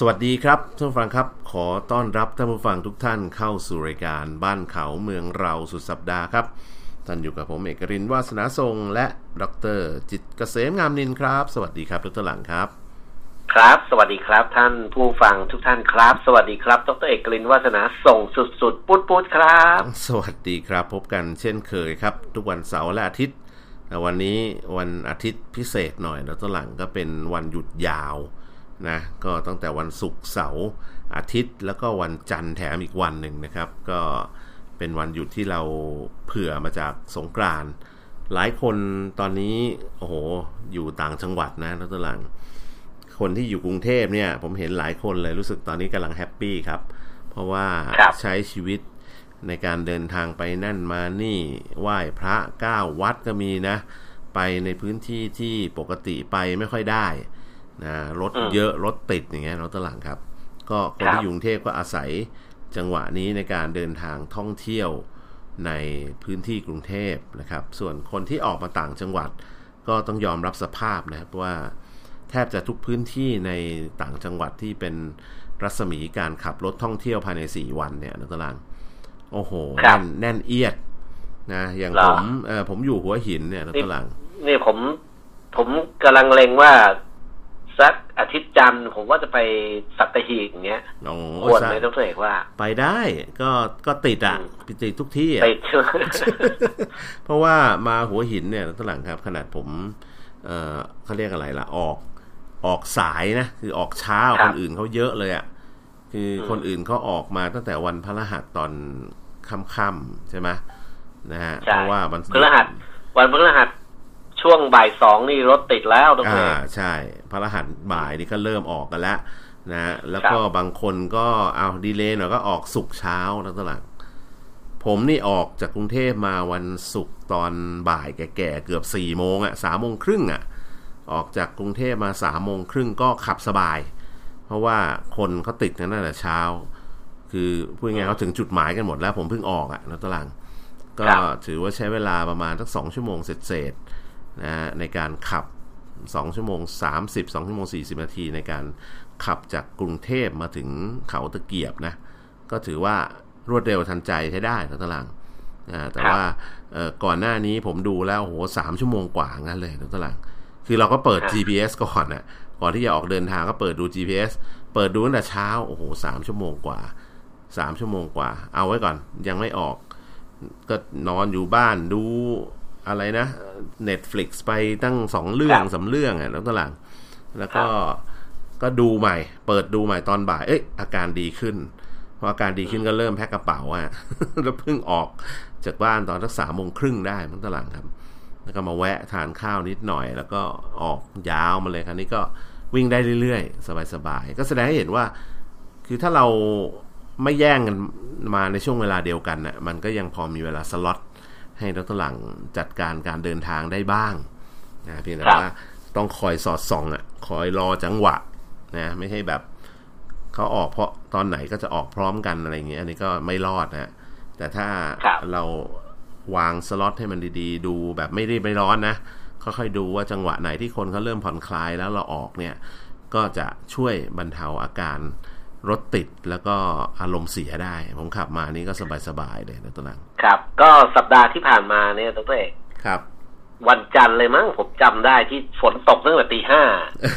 สวัสดีครับท่านผู้ฟังครับขอต้อนรับท่านผู้ฟังทุกท่านเข้าสู่รายการบ้านเขาเมืองเราสุดสัปดาห์ครับท่านอยู่กับผมเอกรินทร์วาสนาทรงและดร.จิตรเกษมงามนินทร์ครับสวัสดีครับดร.หลังครับครับสวัสดีครับท่านผู้ฟังทุกท่านครับสวัสดีครับดร.เอกรินทร์วาสนาทรงสุดๆปุ๊ดๆครับสวัสดีครับพบกันเช่นเคยครับทุกวันเสาร์และอาทิตย์วันนี้วันอาทิตย์พิเศษหน่อยดร.หลังก็เป็นวันหยุดยาวนะก็ตั้งแต่วันศุกร์เสาร์อาทิตย์แล้วก็วันจันทร์แถมอีกวันหนึ่งนะครับก็เป็นวันหยุดที่เราเผื่อมาจากสงกรานต์หลายคนตอนนี้โอ้โหอยู่ต่างจังหวัดนะแล้วตลังคนที่อยู่กรุงเทพเนี่ยผมเห็นหลายคนเลยรู้สึกตอนนี้กำลังแฮปปี้ครับเพราะว่าใช้ชีวิตในการเดินทางไปนั่นมานี่ไหว้พระ9วัดก็มีนะไปในพื้นที่ที่ปกติไปไม่ค่อยได้นะรถเยอะรถติดอย่างเงี้ยเราตลังครับก็คนที่อยู่กรุงเทพก็อาศัยจังหวะนี้ในการเดินทางท่องเที่ยวในพื้นที่กรุงเทพนะครับส่วนคนที่ออกมาต่างจังหวัดก็ต้องยอมรับสภาพนะครับว่าแทบจะทุกพื้นที่ในต่างจังหวัดที่เป็นรัศมีการขับรถท่องเที่ยวภายใน4วันเนี่ยนะตะลังโอ้โหแน่นเอียดนะอย่างผมอยู่หัวหินเนี่ยนะตะลังนี่ผมกำลังเล็งว่าสักอาทิตย์จันทร์ผมว่าจะไปสัตหีบอย่างเงี้ยควรไหมต้องเสกว่าไปได้ก็ติดอ่ะติดทุกที่อ่ะ เพราะว่ามาหัวหินเนี่ยตอนหลังครับขนาดผมเขาเรียกอะไรล่ะออกสายนะคือออกเช้าคนอื่นเขาเยอะเลยอ่ะคือคนอื่นเขาออกมาตั้งแต่วันพฤหัสตอนค่ำๆใช่ไหมนะฮะเพราะว่าวันพฤหัสช่วงบ่ายสองนี่รถติดแล้วตรงนี้ใช่พระรหัสบ่ายนี่ก็เริ่มออกกันแล้วนะแล้วก็บางคนก็เอาดีเลย์หน่อยก็ออกศุกร์เช้าแล้วตลาดผมนี่ออกจากกรุงเทพมาวันศุกร์ตอนบ่ายแก่ๆเกือบ 4 โมงอ่ะ 3.30 นอ่ะออกจากกรุงเทพมา 3.30 นก็ขับสบายเพราะว่าคนเขาติดกันตั้งแต่เช้าคือพูดง่ายๆเขาถึงจุดหมายกันหมดแล้วผมเพิ่งออกอ่ะแล้วตลาดก็ถือว่าใช้เวลาประมาณสัก2ชั่วโมงเสร็จนะในการขับ2ชั่วโมง30 2ชั่วโมง40นาทีในการขับจากกรุงเทพมาถึงเขาตะเกียบนะก็ถือว่ารวดเร็วทันใจใช้ได้ครับตะลังแต่ว่าก่อนหน้านี้ผมดูแล้วโห3ชั่วโมงกว่างั้นเลยครับตะลังคือเราก็เปิด GPS ก่อนนะก่อนที่จะออกเดินทางก็เปิดดู GPS เปิดดูตั้งแต่เช้าโอ้โห3ชั่วโมงกว่าเอาไว้ก่อนยังไม่ออกก็นอนอยู่บ้านดูอะไรนะ Netflix ไปตั้ง2เรื่อง3เรื่องอ่ะแล้วตลังแล้วก็ดูใหม่เปิดดูใหม่ตอนบ่ายเอ้ยอาการดีขึ้นพออาการดีขึ้นก็เริ่มแพ็คกระเป๋าอ่ะแล้วเพิ่งออกจากบ้านตอนสัก 3:30 นได้มั้งตลังครับแล้วก็มาแวะทานข้าวนิดหน่อยแล้วก็ออกยาวมาเลยคราวนี้ก็วิ่งได้เรื่อยๆสบายๆก็แสดงให้เห็นว่าคือถ้าเราไม่แย่งกันมาในช่วงเวลาเดียวกันน่ะมันก็ยังพอมีเวลาสล็อตให้ดร.หลังจัดการเดินทางได้บ้างนะเพียงแต่ว่าต้องคอยสอดส่องอ่ะคอยรอจังหวะนะไม่ใช่แบบเขาออกเพราะตอนไหนก็จะออกพร้อมกันอะไรอย่างเงี้ยอันนี้ก็ไม่รอดนะแต่ถ้าเราวางสล็อตให้มันดีๆดูแบบไม่รีบไม่ร้อนนะค่อยๆดูว่าจังหวะไหนที่คนเขาเริ่มผ่อนคลายแล้วเราออกเนี่ยก็จะช่วยบรรเทาอาการรถติดแล้วก็อารมณ์เสียได้ผมขับมานี่ก็สบายๆเลยนะตัวนั้นครับก็สัปดาห์ที่ผ่านมาเนี่ยตัวเองครับวันจันทร์เลยมั้งผมจำได้ที่ฝนตกตั้งแต่ตี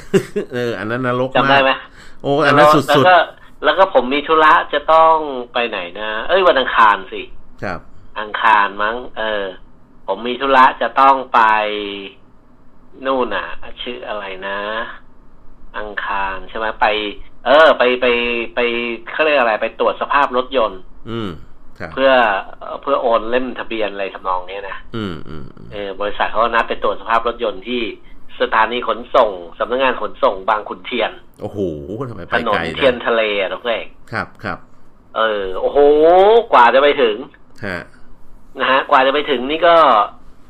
5 อันนั้นนรกมากจำได้ไหมโอ้อันนั้นสุดๆแล้วก็ผมมีธุระจะต้องไปไหนนะเอ้ยวันอังคารสิครับอังคารมั้งผมมีธุระจะต้องไปนู่นน่ะชื่ออะไรนะอังคารใช่ไหมไปไปเขาเรียกอะไรไปตรวจสภาพรถยนต์เพื่อโอนเล่มทะเบียนอะไรทำนองนี้นะบริษัทเขานัดไปตรวจสภาพรถยนต์ที่สถานีขนส่งสำนักงานขนส่งบางขุนเทียนโอ้โหทำไมไปไกลถนนเทียนทะเลหรอกเองครับโอ้โหกว่าจะไปถึงนะฮะกว่าจะไปถึงนี่ก็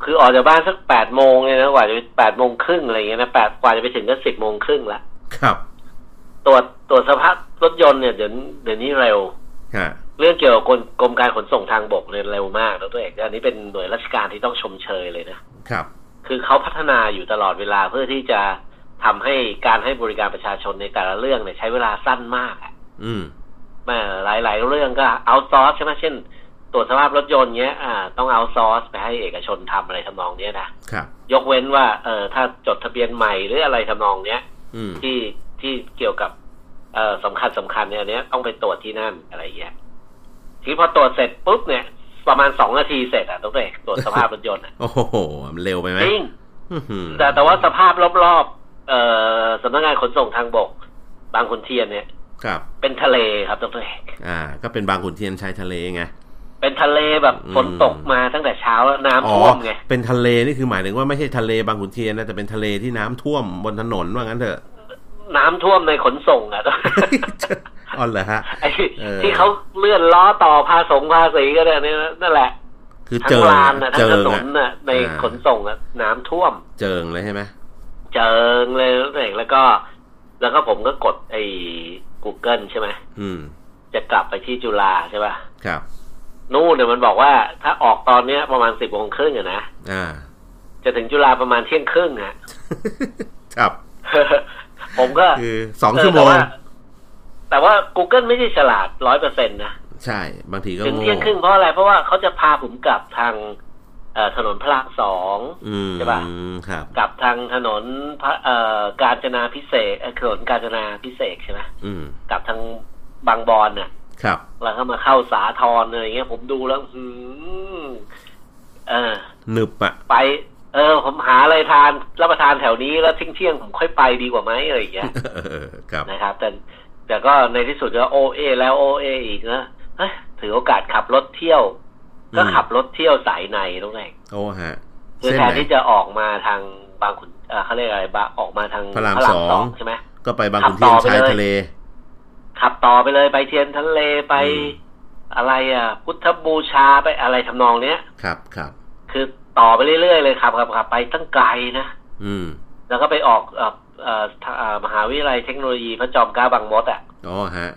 คือออกจากบ้านสัก8 โมงเลยนะกว่าจะ8:30อะไรเงี้ยนะกว่าจะไปถึงก็10:30ละครับตรวจสภาพรถยนต์เนี่ยเดี๋ยวนี้เร็วเรื่องเกี่ยวกับกรมการขนส่งทางบกเนี่ยเร็วมากตัวเองอันนี้เป็นหน่วยราชการที่ต้องชมเชยเลยนะครับคือเขาพัฒนาอยู่ตลอดเวลาเพื่อที่จะ ทำให้การให้บริการประชาชนในแต่ละเรื่องเนี่ยใช้เวลาสั้นมากอ่ะมาหลายๆเรื่องก็เอาซอร์สใช่ไหมเช่นตรวจสภาพรถยนต์เงี้ยต้องเอาซอร์สไปให้เอกชนทำอะไรทำนองเนี้ยนะครับยกเว้นว่าถ้าจดทะเบียนใหม่หรืออะไรทำนองเนี้ยที่เกี่ยวกับสำคัญเนี่ยเนี้ยต้องไปตรวจที่นั่นอะไรเงี้ยทีพอตรวจเสร็จปุ๊บเนี่ยประมาณ2 นาทีเสร็จอ่ะต้องไปตรวจสภาพรถยนต์อ่ะโอ้โหมันเร็วไปไหมจริงแต่ว่าสภาพรอบๆสำนักงานขนส่งทางบกบางขุนเทียนเนี่ยครับเป็นทะเลครับต้องไปก็เป็นบางขุนเทียนชายทะเลไงเป็นทะเลแบบฝนตกมาตั้งแต่เช้าแล้วน้ำท่วมไงเป็นทะเลนี่คือหมายถึงว่าไม่ใช่ทะเลบางขุนเทียนนะแต่เป็นทะเลที่น้ำท่วมบนถนนว่างั้นเถอะน้ำท่วมในขนส่งอ่ะอ๋อเหรอฮะที่เขาเลื่อนล้อต่อภาษีก็ได้นั่นแหละคือเจิงนะทั้งถนนน่ะในขนส่งอ่ะน้ำท่วมเจิงเลยใช่ไหมเจิงเลยแล้วก็ผมก็กดไอ้ Google ใช่ไหมจะกลับไปที่จุฬาใช่ป่ะครับนู่นเนี่ยมันบอกว่าถ้าออกตอนเนี้ยประมาณ10 โมงครึ่งอะนะจะถึงจุฬาประมาณเที่ยงครึ่งอะครับผมก็คือ2 ชั่วโมงแต่ว่า Google ไม่ได้ฉลาด 100% นะใช่บางทีก็ถึงเที่ยงครึ่งเพราะอะไรเพราะว่าเขาจะพาผมกลับทางถนนพระราม2ใช่ป่ะครับกลับทางถนนกาญจนาภิเษกถนนกาญจนาภิเษกใช่ไหมกลับทางบางบอนน่ะครับแล้วก็มาเข้าสาทรอะไรเงี้ยผมดูแล้วหนึบอะไปผมหาอะไรทานรับประทานแถวนี้แล้วเที่ยงผมค่อยไปดีกว่าไหมอะไรอย่างเงี้ยครับนะครับแต่ก็ในที่สุดก็โอเออีกนะถือโอกาสขับรถเที่ยวก็ขับรถเที่ยวสายในตรงไหนโอ้ฮะคือแทนที่จะออกมาทางบางขุนเขาเรียกอะไรบ้างออกมาทางพระราม 2ใช่ไหมก็ไปบางขุนเทียนชายทะเลขับต่อไปเลยไปเทียนทะเลไปอะไรอ่ะพุทธบูชาไปอะไรทำนองเนี้ยครับคือต่อไปเรื่อยๆเลยขับไปตั้งไกลนะแล้วก็ไปออกมหาวิทยาลัยเทคโนโลยีพระจอมเกล้าบางมดอ่ะอ๋อฮะ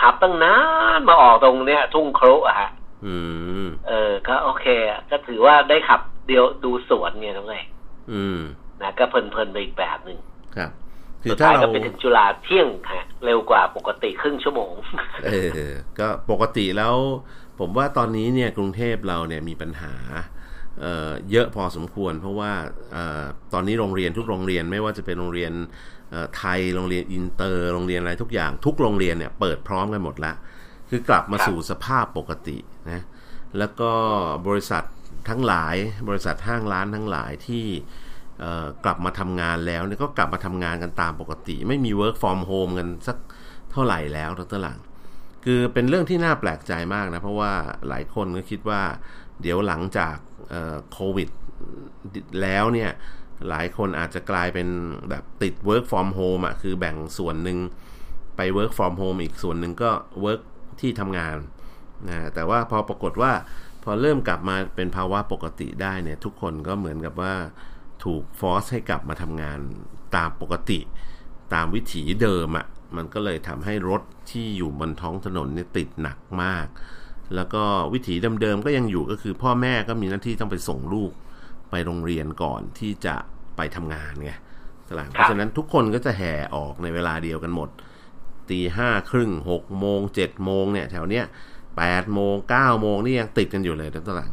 ขับตั้งนานมาออกตรงเนี้ยทุ่งครุอ่ะฮะก็โอเคก็ถือว่าได้ขับเดียวดูสวนเนี่ยน้องเอกนะก็เพลินไปอีกแบบหนึ่งครับคือถ้าเราไปถึงจุฬาเที่ยงฮะเร็วกว่าปกติครึ่งชั่วโมงก็ปกติแล้วผมว่าตอนนี้เนี่ยกรุงเทพเราเนี่ยมีปัญหาเยอะพอสมควรเพราะว่าตอนนี้โรงเรียนทุกโรงเรียนไม่ว่าจะเป็นโรงเรียนไทยโรงเรียนอินเตอร์โรงเรียนอะไรทุกอย่างทุกโรงเรียนเนี่ยเปิดพร้อมกันหมดละคือกลับมาสู่สภาพปกตินะแล้วก็บริษัททั้งหลายบริษัทห้างร้านทั้งหลายที่กลับมาทำงานแล้วเนี่ยก็กลับมาทำงานกันตามปกติไม่มี work from home กันสักเท่าไหร่แล้วดร.หลังคือเป็นเรื่องที่น่าแปลกใจมากนะเพราะว่าหลายคนก็คิดว่าเดี๋ยวหลังจากโควิดแล้วเนี่ยหลายคนอาจจะกลายเป็นแบบติด work from home อ่ะคือแบ่งส่วนหนึ่งไป work from home อีกส่วนหนึ่งก็ work ที่ทำงานนะแต่ว่าพอปรากฏว่าพอเริ่มกลับมาเป็นภาวะปกติได้เนี่ยทุกคนก็เหมือนกับว่าถูกฟอร์สให้กลับมาทำงานตามปกติตามวิถีเดิมอ่ะมันก็เลยทำให้รถที่อยู่บนท้องถนนเนี่ยติดหนักมากแล้วก็วิถีเดิมๆก็ยังอยู่ก็คือพ่อแม่ก็มีหน้าที่ต้องไปส่งลูกไปโรงเรียนก่อนที่จะไปทำงานไงเพราะฉะนั้นทุกคนก็จะแห่ออกในเวลาเดียวกันหมด 5:30 6:00 7:00 เนี่ยแถวเนี้ย 8:00 9:00 นี่ยังติดกันอยู่เลยตลอด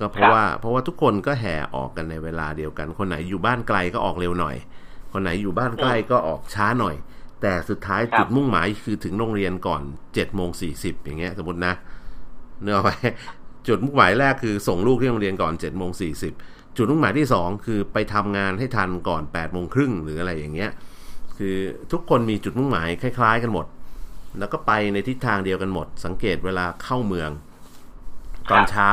ก็เพราะว่าทุกคนก็แห่ออกกันในเวลาเดียวกันคนไหนอยู่บ้านไกลก็ออกเร็วหน่อยคนไหนอยู่บ้านใกล้ก็ออกช้าหน่อยแต่สุดท้ายจุดมุ่งหมายคือถึงโรงเรียนก่อน 7:40 อย่างเงี้ยสมมตินะเนื้อไปจุดมุ่งหมายแรกคือส่งลูกที่โรงเรียนก่อน 7:40 จุดมุ่งหมายที่2คือไปทำงานให้ทันก่อน 8:30 หรืออะไรอย่างเงี้ยคือทุกคนมีจุดมุ่งหมายคล้ายๆกันหมดแล้วก็ไปในทิศทางเดียวกันหมดสังเกตเวลาเข้าเมืองตอนเช้า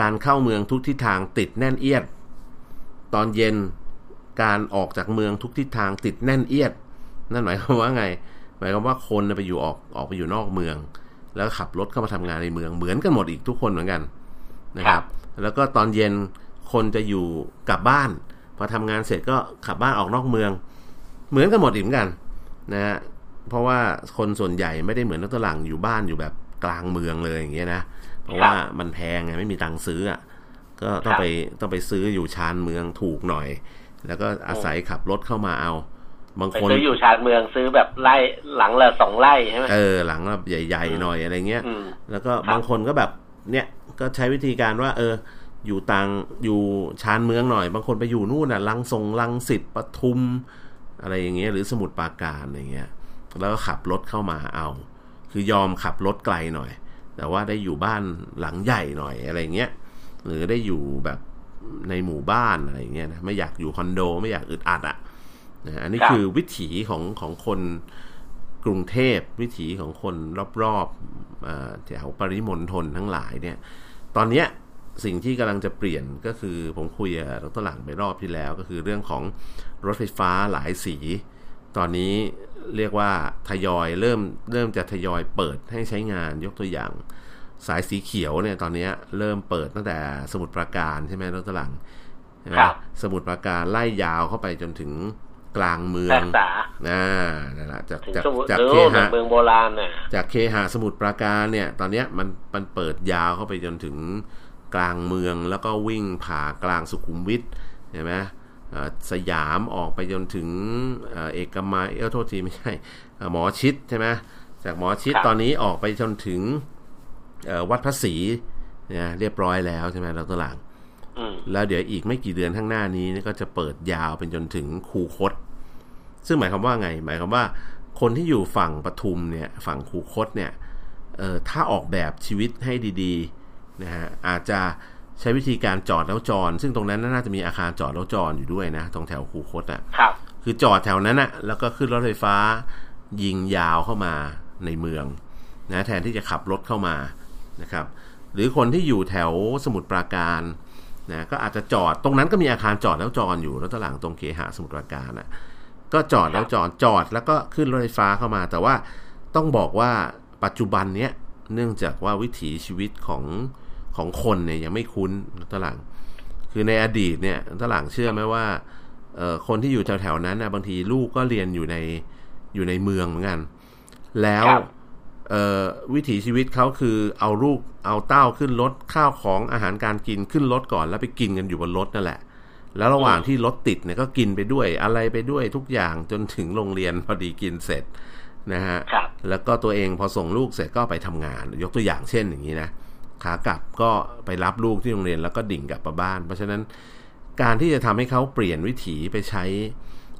การเข้าเมืองทุกทิศทางติดแน่นเอียดตอนเย็นการออกจากเมืองทุกทิศทางติดแน่นเอียดนั่นหมายความว่าไงหมายความว่าคนไปอยู่ออกไปอยู่นอกเมืองแล้วขับรถเข้ามาทำงานในเมืองเหมือนกันหมดอีกทุกคนเหมือนกันนะครับแล้วก็ตอนเย็นคนจะอยู่กลับบ้านพอทำงานเสร็จก็ขับบ้านออกนอกเมืองเหมือนกันหมดอีกเหมือนกันนะฮะเพราะว่าคนส่วนใหญ่ไม่ได้เหมือนนักตลาดอยู่บ้านอยู่แบบกลางเมืองเลยอย่างเงี้ยนะเพราะว่ามันแพงไงไม่มีตังค์ซื้ออ่ะก็ต้องไปซื้ออยู่ชานเมืองถูกหน่อย แล้วก็อาศัยขับรถเข้ามาเอาบางคนซื้ออยู่ชานเมืองซื้อแบบไร่หลังละ2ไร่ใช่มั้ยหลังละใหญ่ๆหน่อยอะไรเงี้ยแล้วก็บางคนก็แบบเนี่ยก็ใช้วิธีการว่าอยู่ต่างอยู่ชานเมืองหน่อยบางคนไปอยู่นู่นน่ะรังสิตปทุมอะไรอย่างเงี้ยหรือสมุทรปราการอะไรเงี้ยแล้วก็ขับรถเข้ามาเอาคือยอมขับรถไกลหน่อยแต่ว่าได้อยู่บ้านหลังใหญ่หน่อยอะไรเงี้ยหรือได้อยู่แบบในหมู่บ้านอะไรเงี้ยนะไม่อยากอยู่คอนโดไม่อยากอึดอัดอ่ะนะอันนี้คือวิถีของคนกรุงเทพวิถีของคนรอบๆแถวปริมณฑลทั้งหลายเนี่ยตอนเนี้ยสิ่งที่กำลังจะเปลี่ยนก็คือผมคุยกับดร.หลังไปรอบที่แล้วก็คือเรื่องของรถไฟฟ้าหลายสีตอนนี้เรียกว่าทยอยเริ่มจะทยอยเปิดให้ใช้งานยกตัวอย่างสายสีเขียวเนี่ยตอนนี้เริ่มเปิดตั้งแต่สมุทรปราการใช่ไหมดร.หลังครับสมุทรปราการไล่ยาวเข้าไปจนถึงกลางเมืองนั่นแหละจากเคหะเมืองโบราณน่ะจากเคหะสมุทรปราการเนี่ยตอนนี้มันเปิดยาวเข้าไปจนถึงกลางเมืองแล้วก็วิ่งผ่ากลางสุขุมวิทใช่ไหมสยามออกไปจนถึงเอกมัยโทษทีไม่ใช่หมอชิดใช่ไหมจากหมอชิดตอนนี้ออกไปจนถึงวัดพระศรีเนี่ยเรียบร้อยแล้วใช่ไหมเราตัวหลังแล้วเดี๋ยวอีกไม่กี่เดือนข้างหน้านี้ก็จะเปิดยาวไปจนถึงคูคตซึ่งหมายความว่าไงหมายความว่าคนที่อยู่ฝั่งปทุมเนี่ยฝั่งคูคตเนี่ยถ้าออกแบบชีวิตให้ดีๆนะฮะอาจจะใช้วิธีการจอดแล้วจรซึ่งตรงนั้นน่าจะมีอาคารจอดแล้วจรอยู่ด้วยนะตรงแถวคูคตอ่ะครับคือจอดแถวนั้นน่ะแล้วก็ขึ้นรถไฟฟ้ายิงยาวเข้ามาในเมืองนะแทนที่จะขับรถเข้ามานะครับหรือคนที่อยู่แถวสมุทรปราการนะก็อาจจะจอดตรงนั้นก็มีอาคารจอดแล้วจรอยู่แล้วตลาดตรงเคหะสมุทรปราการน่ะก็จอดแล้วจอดแล้วก็ขึ้นรถไฟฟ้าเข้ามาแต่ว่าต้องบอกว่าปัจจุบันเนี้ยเนื่องจากว่าวิถีชีวิตของคนเนี่ยยังไม่คุ้นตลาดคือในอดีตเนี่ยตลาดเชื่อไหมว่าคนที่อยู่แถวๆนั้นนะบางทีลูกก็เรียนอยู่ในเมืองเหมือนกันแล้ววิถีชีวิตเขาคือเอาลูกเอาเต้าขึ้นรถข้าวของอาหารการกินขึ้นรถก่อนแล้วไปกินกันอยู่บนรถนั่นแหละแล้วระหว่างที่รถติดเนี่ยก็กินไปด้วยอะไรไปด้วยทุกอย่างจนถึงโรงเรียนพอดีกินเสร็จนะฮะแล้วก็ตัวเองพอส่งลูกเสร็จก็ไปทำงานยกตัวอย่างเช่นอย่างนี้นะขากลับก็ไปรับลูกที่โรงเรียนแล้วก็ดิ่งกลับมาบ้านเพราะฉะนั้นการที่จะทำให้เขาเปลี่ยนวิถีไปใช้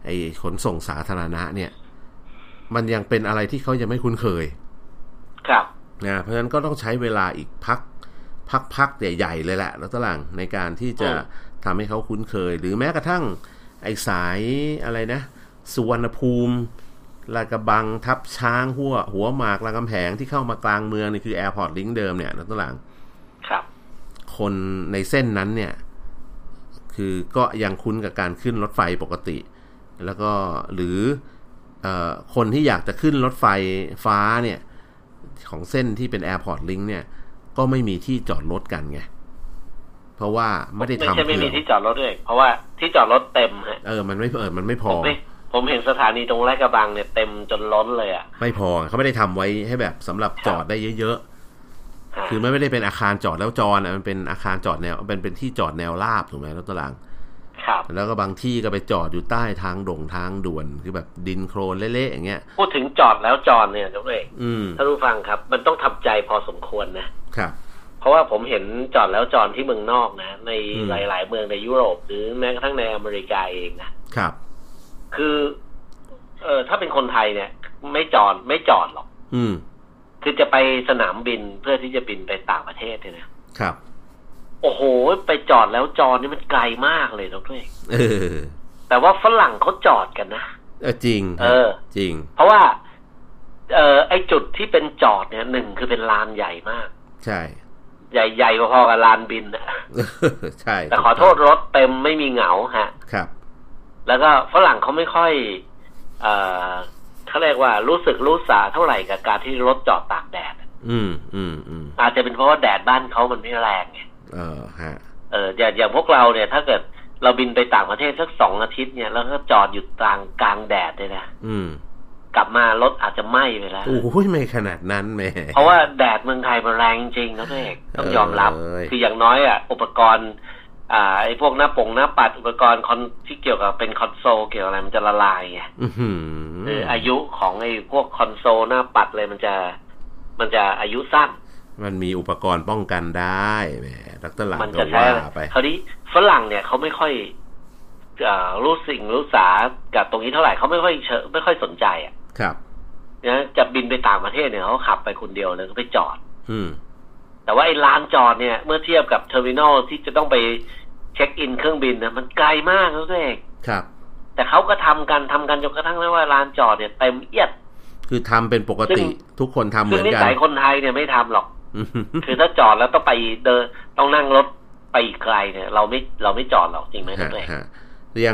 ไอ้ขนส่งสาธารณะเนี่ยมันยังเป็นอะไรที่เขายังไม่คุ้นเคยครับนะเพราะฉะนั้นก็ต้องใช้เวลาอีกพักใหญ่ๆเลยแหละแล้วตลาดในการที่จะทำให้เขาคุ้นเคยหรือแม้กระทั่งไอ้สายอะไรนะสุวรรณภูมิลาดกระบังทับช้างหัวหมากรามคำแหงที่เข้ามากลางเมืองนี่คือแอร์พอร์ตลิงก์เดิมเนี่ยแล้วตลาดครับคนในเส้นนั้นเนี่ยคือก็ยังคุ้นกับการขึ้นรถไฟปกติแล้วก็หรือคนที่อยากจะขึ้นรถไฟฟ้าเนี่ยของเส้นที่เป็นแอร์พอร์ตลิงก์เนี่ยก็ไม่มีที่จอดรถกันไงเพราะว่าไม่ได้ทำไม่มีที่จอดรถด้วยเพราะว่าที่จอดรถเต็มฮะมันไม่พอผมเห็นสถานีตรงลาดกระบังเนี่ยเต็มจนล้นเลยอ่ะไม่พอเขาไม่ได้ทำไว้ให้แบบสำหรับจอดได้เยอะๆคือไม่ได้เป็นอาคารจอดแล้วจอดมันเป็นอาคารจอดแนวเป็นที่จอดแนวราบถูกไหมรถตารางครับแล้วก็บางที่ก็ไปจอดอยู่ใต้ทางด่วนคือแบบดินโคลนเละๆอย่างเงี้ยพูดถึงจอดแล้วจอดเนี่ยทุกท่านถ้ารู้ฟังครับมันต้องทำใจพอสมควรนะครับเพราะว่าผมเห็นจอดแล้วจอดที่เมืองนอกนะในหลายๆเมืองในยุโรปหรือแม้กระทั่งในอเมริกาเองนะครับคือถ้าเป็นคนไทยเนี่ยไม่จอดหรอกคือจะไปสนามบินเพื่อที่จะบินไปต่างประเทศเนี่ยนะครับโอ้โหไปจอดแล้วจอดนี่มันไกลมากเลยทุกท่านแต่ว่าฝรั่งเขาจอดกันนะจริงจริงเพราะว่าไอ้จุดที่เป็นจอดเนี่ยหนึ่งคือเป็นลานใหญ่มากใช่ใหญ่ๆพอๆกับลานบินนะใช่แต่ขอโทษรถเต็มไม่มีเหงาฮะครับแล้วก็ฝรั่งเขาไม่ค่อยเขาเรียกว่ารู้สึกรู้สาเท่าไหร่กับการที่รถจอดตากแดดอาจจะเป็นเพราะว่าแดดบ้านเขามันไม่แรงไงอย่างพวกเราเนี่ยถ้าเกิดเราบินไปต่างประเทศสัก2อาทิตย์เนี่ยแล้วก็จอดอยู่กลางแดดเลยนะกลับมารถอาจจะไหม้ไปแล้วโอ้ยไม่ขนาดนั้นแม่เพราะว่าแดดเมืองไทยมันแรงจริงๆนะเพื่อนต้องยอมรับคืออย่างน้อยอ่ะอุปกรณ์ ไอ้พวกหน้าปัดอุปกรณ์คอนที่เกี่ยวกับเป็นคอนโซลเกี่ยวอะไรมันจะละลายไงหรืออายุของไอ้พวกคอนโซลหน้าปัดเลยมันจะอายุสั้นมันมีอุปกรณ์ป้องกันได้แหมดร.หลังก็ว่าไปคราวนี้ฝรั่งเนี่ยเขาไม่ค่อยรู้สิ่งรู้สากับตรงนี้เท่าไหร่เขาไม่ค่อยสนใจอ่ะครับนะจะบินไปต่างประเทศเนี่ยเขาขับไปคนเดียวเลยก็ไปจอดแต่ว่าไอ้ลานจอดเนี่ยเมื่อเทียบกับเทอร์มินอลที่จะต้องไปเช็คอินเครื่องบินนะมันไกลมากแล้วเองครับแต่เขาก็ทำกันจนกระทั่งไม่ว่าลานจอดเนี่ยเต็มเอียดคือทำเป็นปกติทุกคนทำเหมือนกันคือนิสัยคนไทยเนี่ยไม่ทำหรอก คือถ้าจอดแล้วต้องไปเดินต้องนั่งรถไปอีกไกลเนี่ยเราไม่จอดหรอกจริงไหมนั่นเอง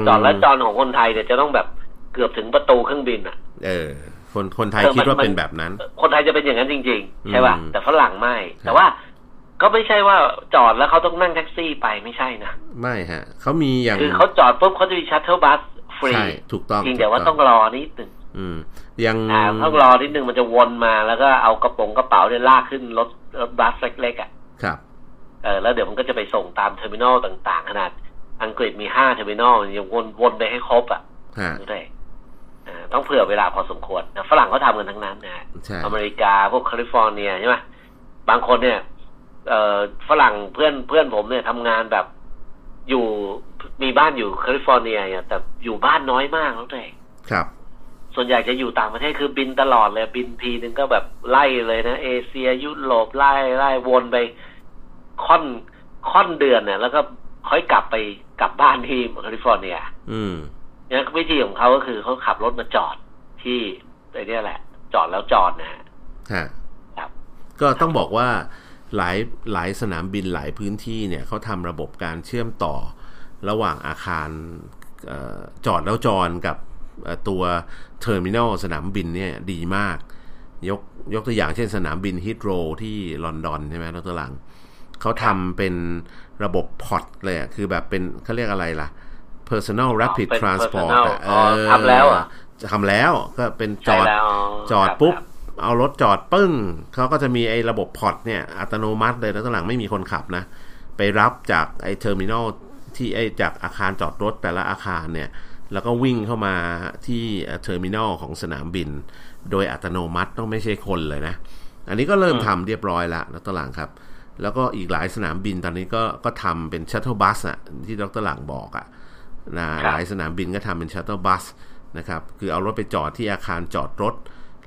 จอดแล้วจอดของคนไทยเนี่ยจะต้องแบบเกือบถึงประตูเครื่องบินอ่ะคนไทยคิดว่าเป็นแบบนั้นคนไทยจะเป็นอย่างนั้นจริงๆใช่ป่ะแต่ฝรั่งไม่แต่ว่าก็ไม่ใช่ว่าจอดแล้วเขาต้องนั่งแท็กซี่ไปไม่ใช่นะไม่ฮะเขามีอย่างคือเขาจอดปุ๊บเขาจะมีชัตเทิลบัสฟรีถูกต้องจริงแต่ว่าต้องรอนิดนึงยังต้องรอนิดนึงมันจะวนมาแล้วก็เอากระเป๋าเนี่ยลากขึ้นรถบัสเล็กๆอ่ะครับแล้วเดี๋ยวมันก็จะไปส่งตามเทอร์มินอลต่างๆขนาดอังกฤษมี5เทอร์มินอลยังวนไปให้ครบอ่ะรู้ได้ต้องเผื่อเวลาพอสมควรนะฝรั่งเขาทำกันทั้งนั้นนะอเมริกาพวกแคลิฟอร์เนียใช่ไหมบางคนเนี่ยฝรั่งเพื่อนผมเนี่ยทำงานแบบอยู่มีบ้านอยู่แคลิฟอร์เนียเนี่ยแต่อยู่บ้านน้อยมากแล้วแต่ครับส่วนใหญ่จะอยู่ต่างประเทศคือบินตลอดเลยบินทีนึงก็แบบไล่เลยนะเอเชียยุโรปไล่วนไปค่อนเดือนเนี่ยแล้วก็ค่อยกลับบ้านที่แคลิฟอร์เนียเนี่ยวิธีของเขาก็คือเขาขับรถมาจอดที่ไอ้นี่แหละจอดแล้วจอดนะฮะครับก็ต้องบอกว่าหลายสนามบินหลายพื้นที่เนี่ยเขาทำระบบการเชื่อมต่อระหว่างอาคารจอดแล้วจอดกับตัวเทอร์มินัลสนามบินเนี่ยดีมากยกตัวอย่างเช่นสนามบินฮีทโรว์ที่ลอนดอนใช่ไหมแล้วตัวหลังเขาทำเป็นระบบพอร์ตเลยอ่ะคือแบบเป็นเขาเรียกอะไรล่ะPersonal Rapid Transport ทำแล้วก็เป็นจอดปุ๊บเอารถจอดปึ้งเขาก็จะมีไอ้ระบบพอร์ตเนี่ยอัตโนมัติเลยแล้วตอนหลังไม่มีคนขับนะไปรับจากไอ้เทอร์มินัลที่ไอ้จากอาคารจอดรถแต่ละอาคารเนี่ยแล้วก็วิ่งเข้ามาที่เทอร์มินัลของสนามบินโดยอัตโนมัติต้องไม่ใช่คนเลยนะอันนี้ก็เริ่มทำเรียบร้อยละแล้วตอนหลังครับแล้วก็อีกหลายสนามบินตอนนี้ก็ทำเป็นชัตเทิลบัสอ่ะที่ดร.หลังบอกอ่ะหลายสนามบินก็ทำเป็นชัตเตอร์บัสนะครับคือเอารถไปจอดที่อาคารจอดรถ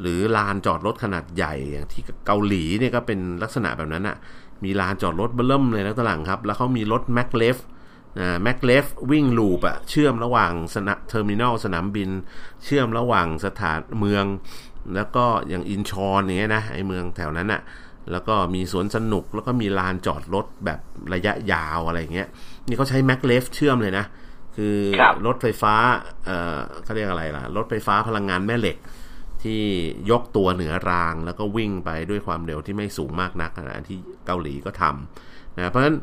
หรือลานจอดรถขนาดใหญ่อย่างที่เกาหลีเนี่ยก็เป็นลักษณะแบบนั้นอ่ะมีลานจอดรถเบิ่มเลยนะตะหลังครับแล้วเขามีรถแม็กเลฟวิ่งลูปอ่ะเชื่อมระหว่างเทอร์มินัลสนามบินเชื่อมระหว่างสถานเมืองแล้วก็อย่างอินชอนอย่างเงี้ยนะไอเมืองแถวนั้นอ่ะแล้วก็มีสวนสนุกแล้วก็มีลานจอดรถแบบระยะยาวอะไรอย่างเงี้ยนี่เขาใช้แม็กเลฟเชื่อมเลยนะคือรถไฟฟ้าเขาเรียกอะไรล่ะรถไฟฟ้าพลังงานแม่เหล็กที่ยกตัวเหนือรางแล้วก็วิ่งไปด้วยความเร็วที่ไม่สูงมากนักนะที่เกาหลีก็ทำนะเพราะฉะนั้น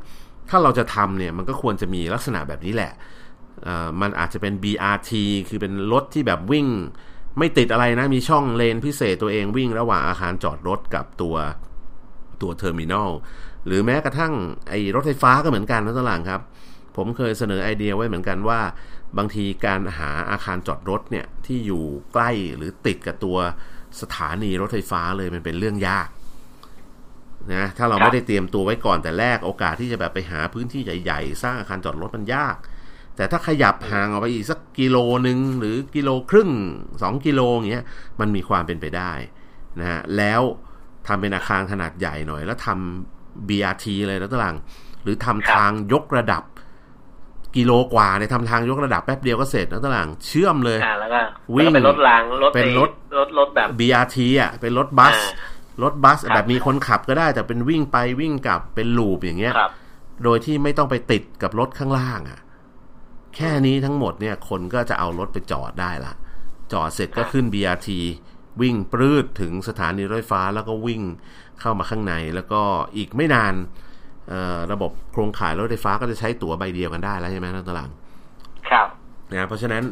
ถ้าเราจะทำเนี่ยมันก็ควรจะมีลักษณะแบบนี้แหละมันอาจจะเป็น BRT คือเป็นรถที่แบบวิ่งไม่ติดอะไรนะมีช่องเลนพิเศษตัวเองวิ่งระหว่างอาคารจอดรถกับตัวเทอร์มินัลหรือแม้กระทั่งไอ้รถไฟฟ้าก็เหมือนกันนะตลาดครับผมเคยเสนอไอเดียไว้เหมือนกันว่าบางทีการหาอาคารจอดรถเนี่ยที่อยู่ใกล้หรือติดกับตัวสถานีรถไฟฟ้าเลยมันเป็นเรื่องยากนะถ้าเราไม่ได้เตรียมตัวไว้ก่อนแต่แรกโอกาสที่จะแบบไปหาพื้นที่ใหญ่ๆสร้างอาคารจอดรถมันยากแต่ถ้าขยับห่างออกไปอีกสักกิโลนึงหรือกิโลครึ่ง2กิโลอย่างเงี้ยมันมีความเป็นไปได้นะฮะแล้วทำเป็นอาคารขนาดใหญ่หน่อยแล้วทำ BRT เลยแล้วตะลังหรือทำทางยกระดับกิโลกว่าเนี่ยทำทางยกระดับแป๊บเดียวก็เสร็จแล้วตะหลังเชื่อมเลยแล้วก็วิ่งเป็นรถรางรถเป็นรถแบบ BRT อ่ะเป็นรถบัสแบบมีคนขับก็ได้แต่เป็นวิ่งไปวิ่งกลับเป็นลูปอย่างเงี้ยโดยที่ไม่ต้องไปติดกับรถข้างล่างอ่ะแค่นี้ทั้งหมดเนี่ยคนก็จะเอารถไปจอดได้ละจอดเสร็จก็ขึ้น BRT วิ่งปรื้ดถึงสถานีรถไฟฟ้าแล้วก็วิ่งเข้ามาข้างในแล้วก็อีกไม่นานระบบโครงข่ายรถไฟฟ้าก็จะใช้ตั๋วใบเดียวกันได้แล้วใช่ไหมน้องตะลังครับนะเพราะฉะนั้น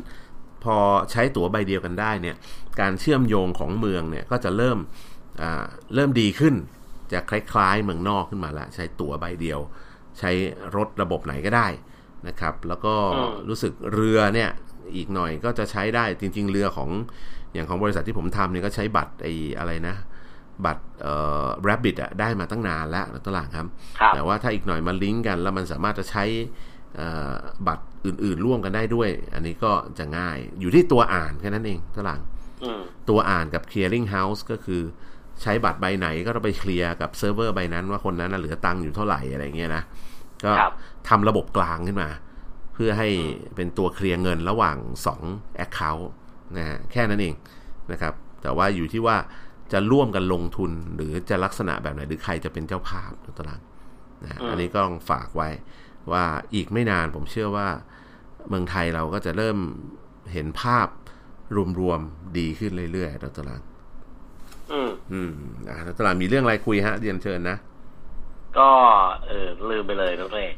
พอใช้ตั๋วใบเดียวกันได้เนี่ยการเชื่อมโยงของเมืองเนี่ยก็จะเริ่มดีขึ้นจะคล้ายๆเมืองนอกขึ้นมาละใช้ตั๋วใบเดียว ใช้รถระบบไหนก็ได้นะครับแล้วก็รู้สึกเรือเนี่ยอีกหน่อยก็จะใช้ได้จริงๆเรือของอย่างของบริษัทที่ผมทำเนี่ยก็ใช้บัตรไอ้อะไรนะบัตรRabbit อ่ะได้มาตั้งนานแล้วตลาดครับแต่ว่าถ้าอีกหน่อยมันลิงก์กันแล้วมันสามารถจะใช้บัตรอื่นๆร่วมกันได้ด้วยอันนี้ก็จะง่ายอยู่ที่ตัวอ่านแค่นั้นเองตลาดตัวอ่านกับ Clearing House ก็คือใช้บัตรใบไหนก็ต้องไปเคลียร์กับเซิร์ฟเวอร์ใบนั้นว่าคนนั้นเหลือตังค์อยู่เท่าไหร่อะไรเงี้ยนะก็ทำระบบกลางขึ้นมาเพื่อให้เป็นตัวเคลียร์เงินระหว่าง2 account นะฮะแค่นั้นเองนะครับแต่ว่าอยู่ที่ว่าจะร่วมกันลงทุนหรือจะลักษณะแบบไหนหรือใครจะเป็นเจ้าภาพตลาดนะอันนี้ก็ต้องฝากไว้ว่าอีกไม่นานผมเชื่อว่าเมืองไทยเราก็จะเริ่มเห็นภาพรวมๆดีขึ้นเรื่อยๆตลาดตลาดมีเรื่องอะไรคุยฮะเรียนเชิญนะก็ลืมไปเลยน้องเรย์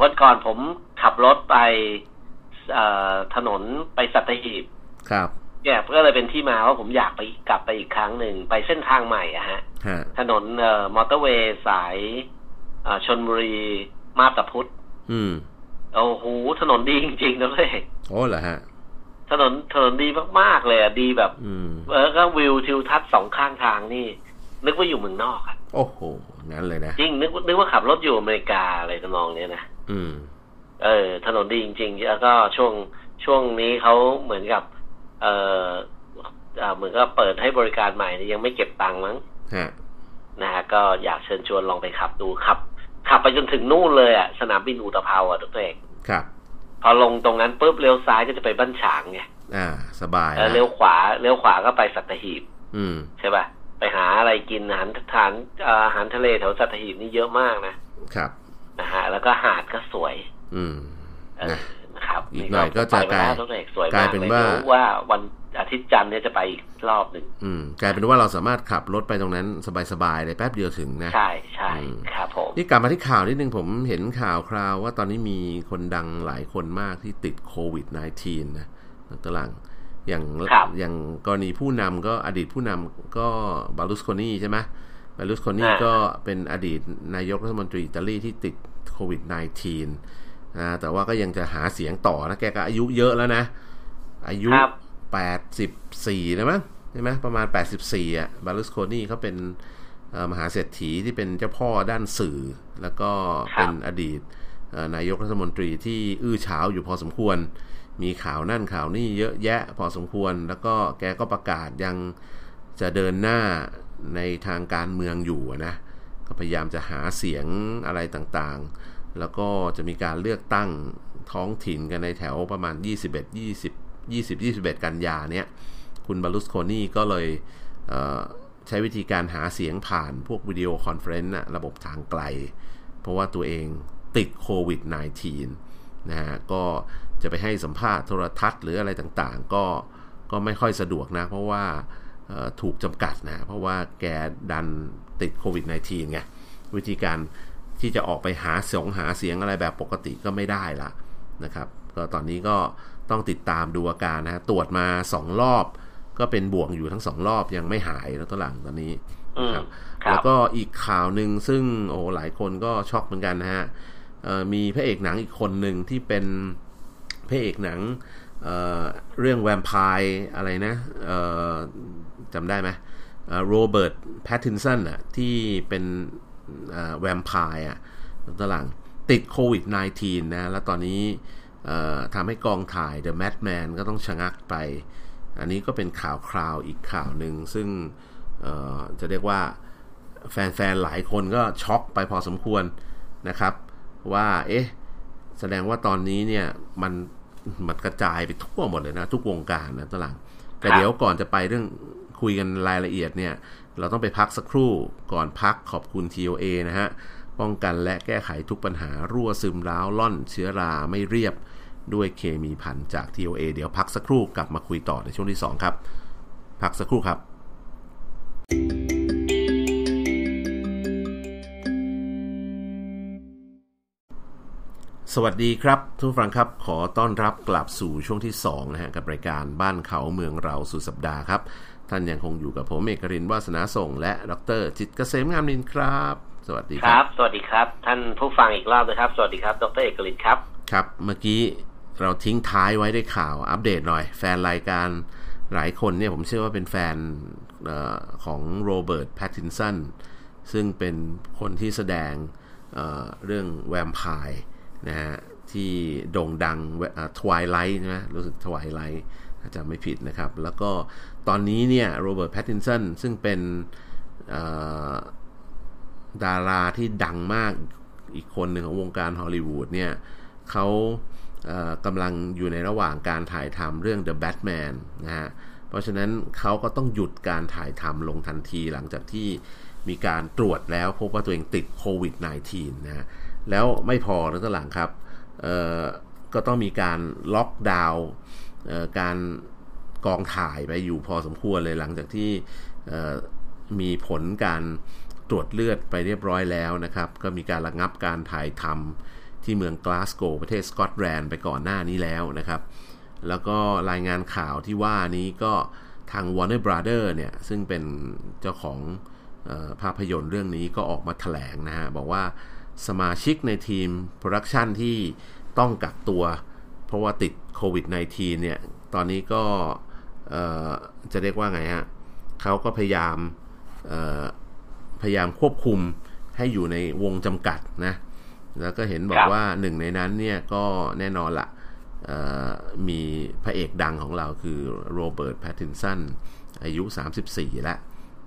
วันก่อนผมขับรถไปถนนไปสัตหีบครับเนี่ยก็เลยเป็นที่มาว่าผมอยากไปกลับไปอีกครั้งหนึ่งไปเส้นทางใหม่อะฮะถนนมอเตอร์เวย์สายชลบุรีมาบตาพุธโอ้โหถนนดีจริงๆน้องเรย์โอ้เหรอฮะถนนดีมากๆเลยอ่ะดีแบบก็วิวทิวทัศน์สองข้างทางนี่นึกว่าอยู่เมืองนอกอ่ะโอ้โหงั้นเลยนะจริงนึกว่าขับรถอยู่อเมริกาอะไรทำนองเนี้ยนะถนนดีจริงๆแล้วก็ช่วงนี้เขาเหมือนกับเหมือนกับเปิดให้บริการใหม่ยังไม่เก็บตังค์มั้งนะฮะก็อยากเชิญชวนลองไปขับดูขับไปจนถึงนู่นเลยอ่ะสนามบินอุตภาวอ่ะตัวเองครับพอลงตรงนั้นปุ๊บเลี้ยวซ้ายก็จะไปบ้านฉางไงสบายเลี้ยวขวาก็ไปสัตหีบใช่ป่ะไปหาอะไรกินอาหารทะเลแถวสัตหีบนี่เยอะมากนะครับนะฮะแล้วก็หาดก็สวยนะครับอีกหน่อยก็จะกลายเป็นว่าวันอาทิตย์จันทร์เนี่ยจะไปอีกรอบนึงกลายเป็นว่าเราสามารถขับรถไปตรงนั้นสบายๆเลยแป๊บเดียวถึงนะใช่ครับผมนี่กลับมาที่ข่าวนิดนึงผมเห็นข่าวคราวว่าตอนนี้มีคนดังหลายคนมากที่ติดโควิด -19 นะตลังอย่างกรณีผู้นำก็อดีตผู้นำก็บารุสโคนีใช่ไหมบารุสโคนีก็เป็นอดีตนายกรัฐมนตรีอิตาลีที่ติดโควิด -19 นะแต่ว่าก็ยังจะหาเสียงต่อนะแกก็อายุเยอะแล้วนะอายุ84นะมั้งใช่ไหมประมาณ84อ่ะบารุสโคนีเขาเป็นมหาเศรษฐีที่เป็นเจ้าพ่อด้านสื่อแล้วก็เป็นอดีตนายกรัฐมนตรีที่อื้อฉาวอยู่พอสมควรมีข่าวนั่นข่าวนี่เยอะแยะพอสมควรแล้วก็แกก็ประกาศยังจะเดินหน้าในทางการเมืองอยู่นะก็พยายามจะหาเสียงอะไรต่างๆแล้วก็จะมีการเลือกตั้งท้องถิ่นกันในแถวประมาณ21 กันยาเนี่ยคุณบารุสโคนีก็เลยใช้วิธีการหาเสียงผ่านพวกวิดีโอคอนเฟอเรนซ์ระบบทางไกลเพราะว่าตัวเองติดโควิด -19 นะฮะก็จะไปให้สัมภาษณ์โทรทัศน์หรืออะไรต่างๆก็ไม่ค่อยสะดวกนะเพราะว่าถูกจำกัดนะเพราะว่าแกดันติดโควิด -19 ไงวิธีการที่จะออกไปหาเสียงอะไรแบบปกติก็ไม่ได้ละนะครับก็ตอนนี้ก็ต้องติดตามดูอาการนะฮะตรวจมา2รอบก็เป็นบวกอยู่ทั้ง2รอบยังไม่หายแล้วตอนนี้นะครับแล้วก็อีกข่าวนึงซึ่งโอ้หลายคนก็ช็อกเหมือนกันนะฮะมีพระเอกหนังอีกคนนึงที่เป็นพระเอกหนังเรื่องแวมไพร์อะไรนะจำได้ไหมโรเบิร์ตแพตตินสันน่ะที่เป็นแวมไพร์อ่ะติดโควิด -19 นะแล้วตอนนี้ทำให้กองถ่าย The Madman ก็ต้องชะงักไปอันนี้ก็เป็นข่าวคราวอีกข่าวหนึ่งซึ่งจะเรียกว่าแฟนๆหลายคนก็ช็อกไปพอสมควรนะครับว่าเอ๊ะแสดงว่าตอนนี้เนี่ยมันกระจายไปทั่วหมดเลยนะทุกวงการนะตลาดแต่เดี๋ยวก่อนจะไปเรื่องคุยกันรายละเอียดเนี่ยเราต้องไปพักสักครู่ก่อนพักขอบคุณ TOA นะฮะป้องกันและแก้ไขทุกปัญหารั่วซึมร้าวล่อนเชื้อราไม่เรียบด้วยเคมีพันจาก TOA เดี๋ยวพักสักครู่กลับมาคุยต่อในช่วงที่2ครับพักสักครู่ครับสวัสดีครับทุกท่านครับขอต้อนรับกลับสู่ช่วงที่2นะฮะกับรายการบ้านเขาเมืองเราสุดสัปดาห์ครับท่านยังคงอยู่กับผมเอกรินทร์วาสนาส่งและดร.จิตรเกษมงามนินครับ สวัสดีครับสวัสดีครับท่านผู้ฟังอีกรอบนะครับสวัสดีครับดร.เอกฤทธิ์ครับครับเมื่อกี้เราทิ้งท้ายไว้ด้วยข่าวอัปเดตหน่อยแฟนรายการหลายคนเนี่ยผมเชื่อว่าเป็นแฟนของโรเบิร์ตแพตตินสันซึ่งเป็นคนที่แสดงเรื่องแวมไพร์นะฮะที่โด่งดัง Twilight นะรู้สึก Twilight อาจจะไม่ผิดนะครับแล้วก็ตอนนี้เนี่ยโรเบิร์ตแพตตินสันซึ่งเป็นดาราที่ดังมากอีกคนหนึ่งของวงการฮอลลีวูดเนี่ยเขากำลังอยู่ในระหว่างการถ่ายทำเรื่อง The Batman นะฮะเพราะฉะนั้นเขาก็ต้องหยุดการถ่ายทำลงทันทีหลังจากที่มีการตรวจแล้วพบว่าตัวเองติดโควิด -19 นะฮะแล้วไม่พอแล้วก็หลังครับก็ต้องมีการล็อกดาวน์การกองถ่ายไปอยู่พอสมควรเลยหลังจากที่มีผลการตรวจเลือดไปเรียบร้อยแล้วนะครับก็มีการระงับการถ่ายทำที่เมืองกลาสโกว์ประเทศสกอตแลนด์ไปก่อนหน้านี้แล้วนะครับแล้วก็รายงานข่าวที่ว่านี้ก็ทาง Warner Brothers เนี่ยซึ่งเป็นเจ้าของภาพยนตร์เรื่องนี้ก็ออกมาแถลงนะฮะบอกว่าสมาชิกในทีมโปรดักชันที่ต้องกักตัวเพราะว่าติดโควิด -19 เนี่ยตอนนี้ก็จะเรียกว่าไงฮะเขาก็พยายามควบคุมให้อยู่ในวงจำกัดนะแล้วก็เห็นบอกว่าหนึ่งในนั้นเนี่ยก็แน่นอนละมีพระเอกดังของเราคือโรเบิร์ตแพตตินสันอายุ34แล้ว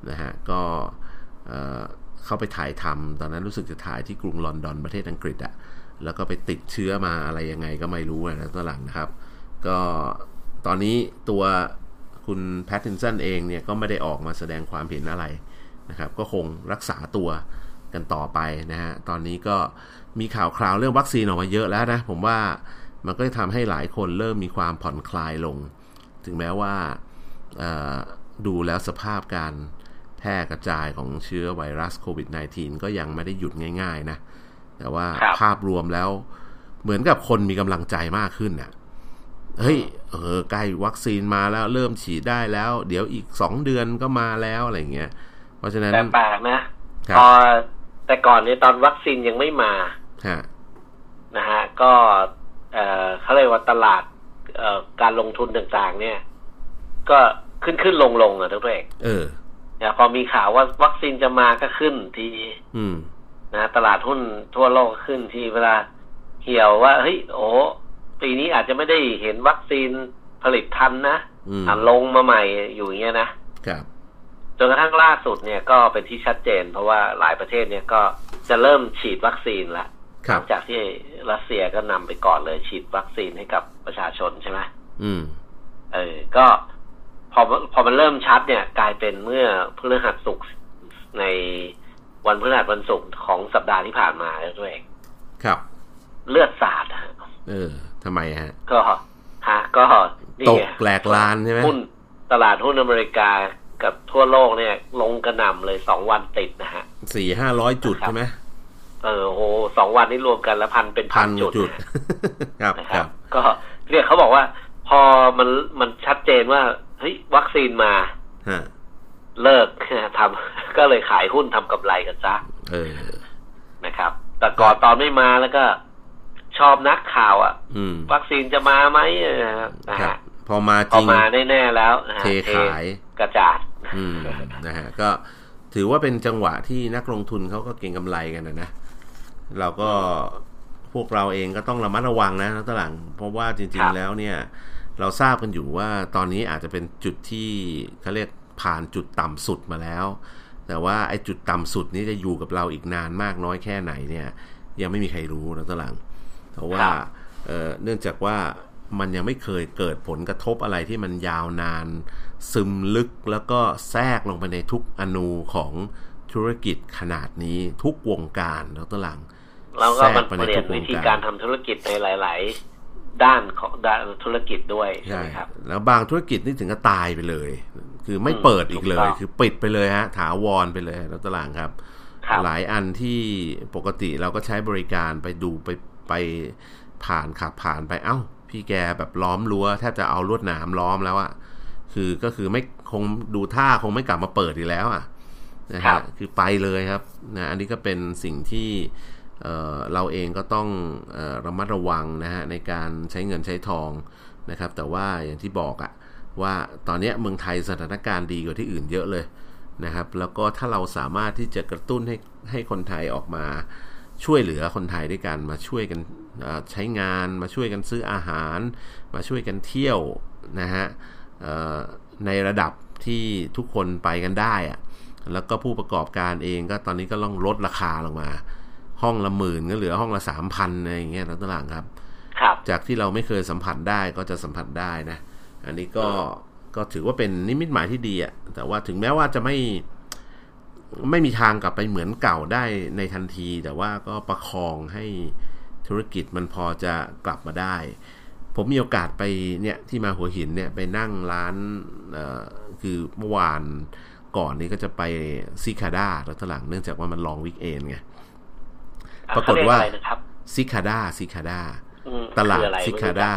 นะฮะก็เข้าไปถ่ายทำตอนนั้นรู้สึกจะถ่ายที่กรุงลอนดอนประเทศอังกฤษอะแล้วก็ไปติดเชื้อมาอะไรยังไงก็ไม่รู้นะตอนหลังนะครับก็ตอนนี้ตัวคุณแพตตินสันเองเนี่ยก็ไม่ได้ออกมาแสดงความเห็นอะไรนะครับก็คงรักษาตัวกันต่อไปนะฮะตอนนี้ก็มีข่าวคราวเรื่องวัคซีนออกมาเยอะแล้วนะผมว่ามันก็จะทำให้หลายคนเริ่มมีความผ่อนคลายลงถึงแม้ว่าดูแล้วสภาพการแพร่กระจายของเชื้อไวรัสโควิด -19 ก็ยังไม่ได้หยุดง่ายๆนะแต่ว่าภาพรวมแล้วเหมือนกับคนมีกำลังใจมากขึ้นนะเฮ้ยใกล้วัคซีนมาแล้วเริ่มฉีดได้แล้วเดี๋ยวอีก2เดือนก็มาแล้วอะไรเงี้ยเพราะฉะนั้นแปลกนะพอแต่ก่อนเนี่ยตอนวัคซีนยังไม่มานะฮะก็เขาเรียกว่าตลาดการลงทุนต่างๆเนี่ยก็ขึ้นลงอ่ะทุกท่านเนี่ยพอมีข่าวว่าวัคซีนจะมาก็ขึ้นทีนะตลาดหุ้นทั่วโลกขึ้นทีเวลาเหี่ยวว่าเฮ้ยโอ้ปีนี้อาจจะไม่ได้เห็นวัคซีนผลิตทันนะลงมาใหม่อยู่อย่างเงี้ยนะครับจนกระทั่งล่าสุดเนี่ยก็เป็นที่ชัดเจนเพราะว่าหลายประเทศเนี่ยก็จะเริ่มฉีดวัคซีนละหลังจากที่รัสเซียก็นำไปก่อนเลยฉีดวัคซีนให้กับประชาชนใช่ไหมก็พอมันเริ่มชัดเนี่ยกลายเป็นเมื่อพฤหัสศุกร์ในวันพฤหัสวันศุกร์ของสัปดาห์ที่ผ่านมาแล้วด้วยครับเลือดสาดฮะทำไมฮะก็ฮะก็ตกแหลกลานใช่ไหมหุ้นตลาดหุ้นอเมริกากับทั่วโลกเนี่ยลงกระหน่ำเลย2วันติดนะฮะ 4-500 จุดใช่ไหมโห2วันนี้รวมกันแล้วพันเป็นพันจุดครับครับก็เรียกเขาบอกว่าพอมันชัดเจนว่าเฮ้ยวัคซีนมาเลิกทำก็เลยขายหุ้นทำกำไรกันซะนะครับแต่ก่อนตอนไม่มาแล้วก็ชอบนักข่าวอ่ะวัคซีนจะมาไหมนะฮะพอมาจริงมาแน่ๆแล้วเทขายกระจาดนะฮะก็ถือว่าเป็นจังหวะที่นักลงทุนเขาก็เก็งกำไรกันนะเราก็พวกเราเองก็ต้องระมัดระวังนะตลาดเพราะว่าจริงๆแล้วเนี่ยเราทราบกันอยู่ว่าตอนนี้อาจจะเป็นจุดที่เขาเรียกผ่านจุดต่ำสุดมาแล้วแต่ว่าไอ้จุดต่ำสุดนี้จะอยู่กับเราอีกนานมากน้อยแค่ไหนเนี่ยยังไม่มีใครรู้นะตลาดเพราะว่าเนื่องจากว่ามันยังไม่เคยเกิดผลกระทบอะไรที่มันยาวนานซึมลึกแล้วก็แทรกลงไปในทุกอนูของธุรกิจขนาดนี้ทุกวงการแล้วตลาดแล้วก็มันเปลี่ยนวิธีการทำธุรกิจในหลายๆด้านของธุรกิจด้วยใช่ครับแล้วบางธุรกิจนี่ถึงก็ตายไปเลยคือไม่เปิดอีกเลยคือปิดไปเลยฮะถาวรไปเลยแล้วตลาดครับหลายอันที่ปกติเราก็ใช้บริการไปดูไปผ่านขับผ่านไปเอ้าพี่แกแบบล้อมรั้วแทบจะเอาลวดหนามล้อมแล้วอะคือก็คือไม่คงดูท่าคงไม่กลับมาเปิดอีกแล้วอะ นะฮะคือไปเลยครับนะอันนี้ก็เป็นสิ่งที่เราเองก็ต้องระมัดระวังนะฮะในการใช้เงินใช้ทองนะครับแต่ว่าอย่างที่บอกอะว่าตอนนี้เมืองไทยสถานการณ์ดีกว่าที่อื่นเยอะเลยนะครับแล้วก็ถ้าเราสามารถที่จะกระตุ้นให้คนไทยออกมาช่วยเหลือคนไทยด้วยกันมาช่วยกันใช้งานมาช่วยกันซื้ออาหารมาช่วยกันเที่ยวนะฮะในระดับที่ทุกคนไปกันได้อะแล้วก็ผู้ประกอบการเองก็ตอนนี้ก็ต้องลดราคาลงมาห้องละ10,000ก็เหลือห้องละ3,000อะไรอย่างเงี้ยแล้วต่างครับจากที่เราไม่เคยสัมผัสได้ก็จะสัมผัสได้นะอันนี้ก็ถือว่าเป็นนิมิตหมายที่ดีอ่ะแต่ว่าถึงแม้ว่าจะไม่มีทางกลับไปเหมือนเก่าได้ในทันทีแต่ว่าก็ประคองให้ธุรกิจมันพอจะกลับมาได้ผมมีโอกาสไปเนี่ยที่มาหัวหินเนี่ยไปนั่งร้านคือเมื่อวานก่อนนี้ก็จะไปซิคาด้าแล้วตอนหลังเนื่องจากว่ามันลองวีคเอนด์ไงปรากฏว่าซิคาด้าตลาดซิคาด้า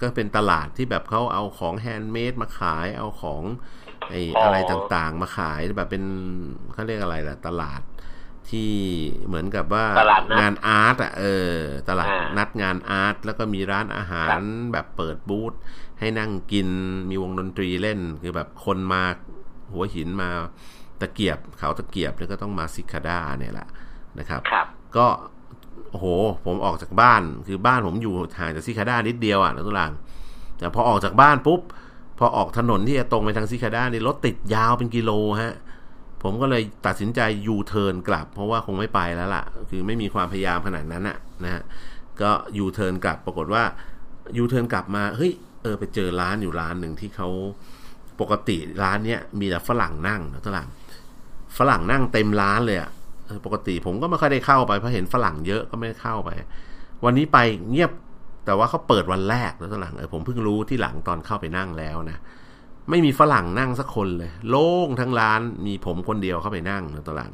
ก็เป็นตลาดที่แบบเขาเอาของแฮนด์เมดมาขายเอาของอะไรต่างๆมาขายแบบเป็นเขาเรียกอะไรล่ะตลาดที่เหมือนกับว่างานอาร์ตอ่ะตลาดนัดงานอาร์ตแล้วก็มีร้านอาหารแบบเปิดบูธให้นั่งกินมีวงดนตรีเล่นคือแบบคนมาหัวหินมาตะเกียบเขาตะเกียบแล้วก็ต้องมาซิคาด้าเนี่ยแหละนะครับก็โอ้โหผมออกจากบ้านคือบ้านผมอยู่ห่างจากซิคาด้านิดเดียวอ่ะนะตุลางแต่พอออกจากบ้านปุ๊บพอออกถนนที่จะตรงไปทางซิคาด้านี่รถติดยาวเป็นกิโลฮะผมก็เลยตัดสินใจยูเทิร์นกลับเพราะว่าคงไม่ไปแล้วล่ะคือไม่มีความพยายามขนาดนั้นอ่ะนะฮะก็ยูเทิร์นกลับปรากฏว่ายูเทิร์นกลับมาเฮ้ยไปเจอร้านอยู่ร้านนึงที่เขาปกติร้านเนี้ยมีแต่ฝรั่งนั่งนะตุลางฝรั่งนั่งเต็มร้านเลยอ่ะปกติผมก็ไม่ค่อยได้เข้าไปเพราะเห็นฝรั่งเยอะก็ไม่ได้เข้าไปวันนี้ไปเงียบแต่ว่าเขาเปิดวันแรกแล้วตอนหลังผมเพิ่งรู้ที่หลังตอนเข้าไปนั่งแล้วนะไม่มีฝรั่งนั่งสักคนเลยโล่งทั้งร้านมีผมคนเดียวเข้าไปนั่งแล้วตอนหลัง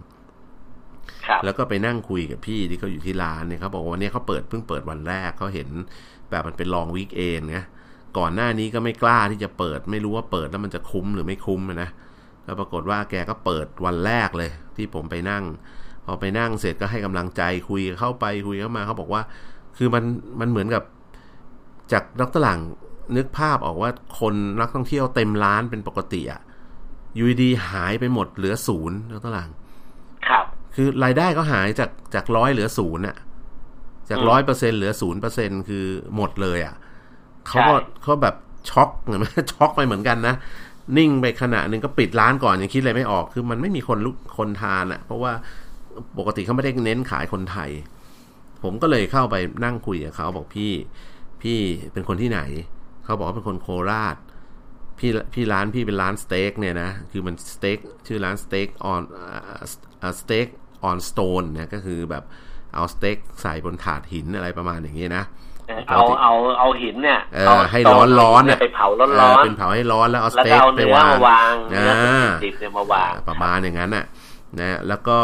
แล้วก็ไปนั่งคุยกับพี่ที่เขาอยู่ที่ร้านเนี่ยเขาบอกว่าวันนี้เขาเพิ่งเปิดวันแรกเขาเห็นแบบมันเป็นลองวีคเอนด์ไงก่อนหน้านี้ก็ไม่กล้าที่จะเปิดไม่รู้ว่าเปิดแล้วมันจะคุ้มหรือไม่คุ้มนะแล้วปรากฏว่าแกก็เปิดวันแรกเลยที่ผมไปนั่งพอไปนั่งเสร็จก็ให้กำลังใจคุยเข้าไปคุยเข้ามาเขาบอกว่าคือมันเหมือนกับจากนักตลาดนึกภาพออกว่าคนนักท่องเที่ยวเต็มร้านเป็นปกติอ่ะอยู่ดีหายไปหมดเหลือ0นักตลาดครับคือรายได้ก็หายจาก100เหลือ0น่ะจาก 100% เหลือ 0% คือหมดเลยอ่ะเขาแบบช็อกเหมือนช็อกไปเหมือนกันนะนิ่งไปขณะนึงก็ปิดร้านก่อนยังคิดอะไรไม่ออกคือมันไม่มีคนทานอ่ะเพราะว่าปกติเขาไม่ได้เน้นขายคนไทยผมก็เลยเข้าไปนั่งคุยกับเขาบอกพี่เป็นคนที่ไหนเขาบอกว่าเป็นคนโคราชพี่ร้านพี่เป็นร้านสเต็กเนี่ยนะคือมันสเต็กชื่อร้านสเต็กออนสโตนนะก็คือแบบเอาสเต็กใส่บนถาดหินอะไรประมาณอย่างนี้นะเอาหินเนี่ยให้ร้อนๆเนี่ยไปเผาร้อนๆเป็นเผาให้ร้อนแล้วเอาสเต็กไปวางดิบเนี่ยมาวางประมาณอย่างนั้นน่ะนะแล้วก็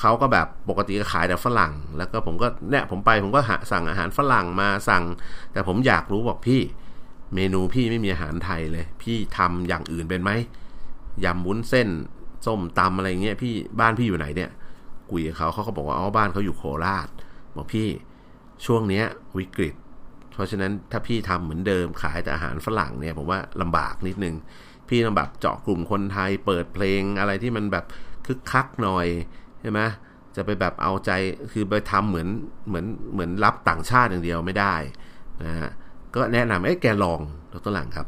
เขาก็แบบปกติก็ขายแต่ฝรั่งแล้วก็ผมก็เนี่ยผมก็สั่งอาหารฝรั่งมาสั่งแต่ผมอยากรู้บอกพี่เมนูพี่ไม่มีอาหารไทยเลยพี่ทำอย่างอื่นเป็นไหมยำวุ้นเส้นส้มตำอะไรเงี้ยพี่บ้านพี่อยู่ไหนเนี่ยคุยกับเขาก็บอกว่าอ๋อบ้านเขาอยู่โคราชบอกพี่ช่วงเนี้ยวิกฤตเพราะฉะนั้นถ้าพี่ทำเหมือนเดิมขายแต่อาหารฝรั่งเนี่ยผมว่าลำบากนิดนึงพี่ลำบากเจาะกลุ่มคนไทยเปิดเพลงอะไรที่มันแบบคึกคักหน่อยใช่ไหมจะไปแบบเอาใจคือไปทำเหมือนรับต่างชาติอย่างเดียวไม่ได้นะฮะก็แนะนำแกลองเราตัวหลังครับ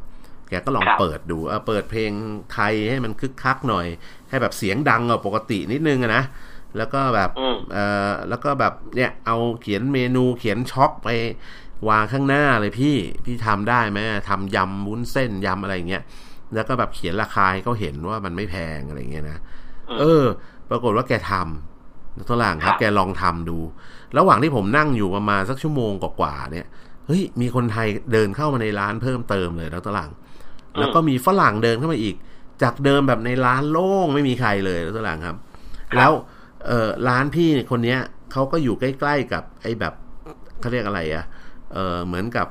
แกก็ลองเปิดดูเปิดเพลงไทยให้มันคึกคักหน่อยให้แบบเสียงดังกว่าปกตินิดนึงนะแล้วก็แบบแล้วก็แบบเนี่ยเอาเขียนเมนูเขียนช็อกไปวางข้างหน้าเลยพี่ทำได้ไหมทำยำวุ้นเส้นยำอะไรอย่างเงี้ยแล้วก็แบบเขียนราคาให้เขาเห็นว่ามันไม่แพงอะไรอย่างเงี้ยนะปรากฏว่าแกทำทดลองครับแกลองทำดูระหว่างที่ผมนั่งอยู่ประมาณสักชั่วโมงกว่าๆเนี่ยเฮ้ยมีคนไทยเดินเข้ามาในร้านเพิ่มเติมเลยนะทดลองแล้วก็มีฝรั่งเดินเข้ามาอีกจากเดิมแบบในร้านโล่งไม่มีใครเลยนะทดลองครับแล้วร้านพี่คนเนี้ยเขาก็อยู่ใกล้ๆกับไอ้แบบเขาเรียกอะไรอ่ะเหมือนกับ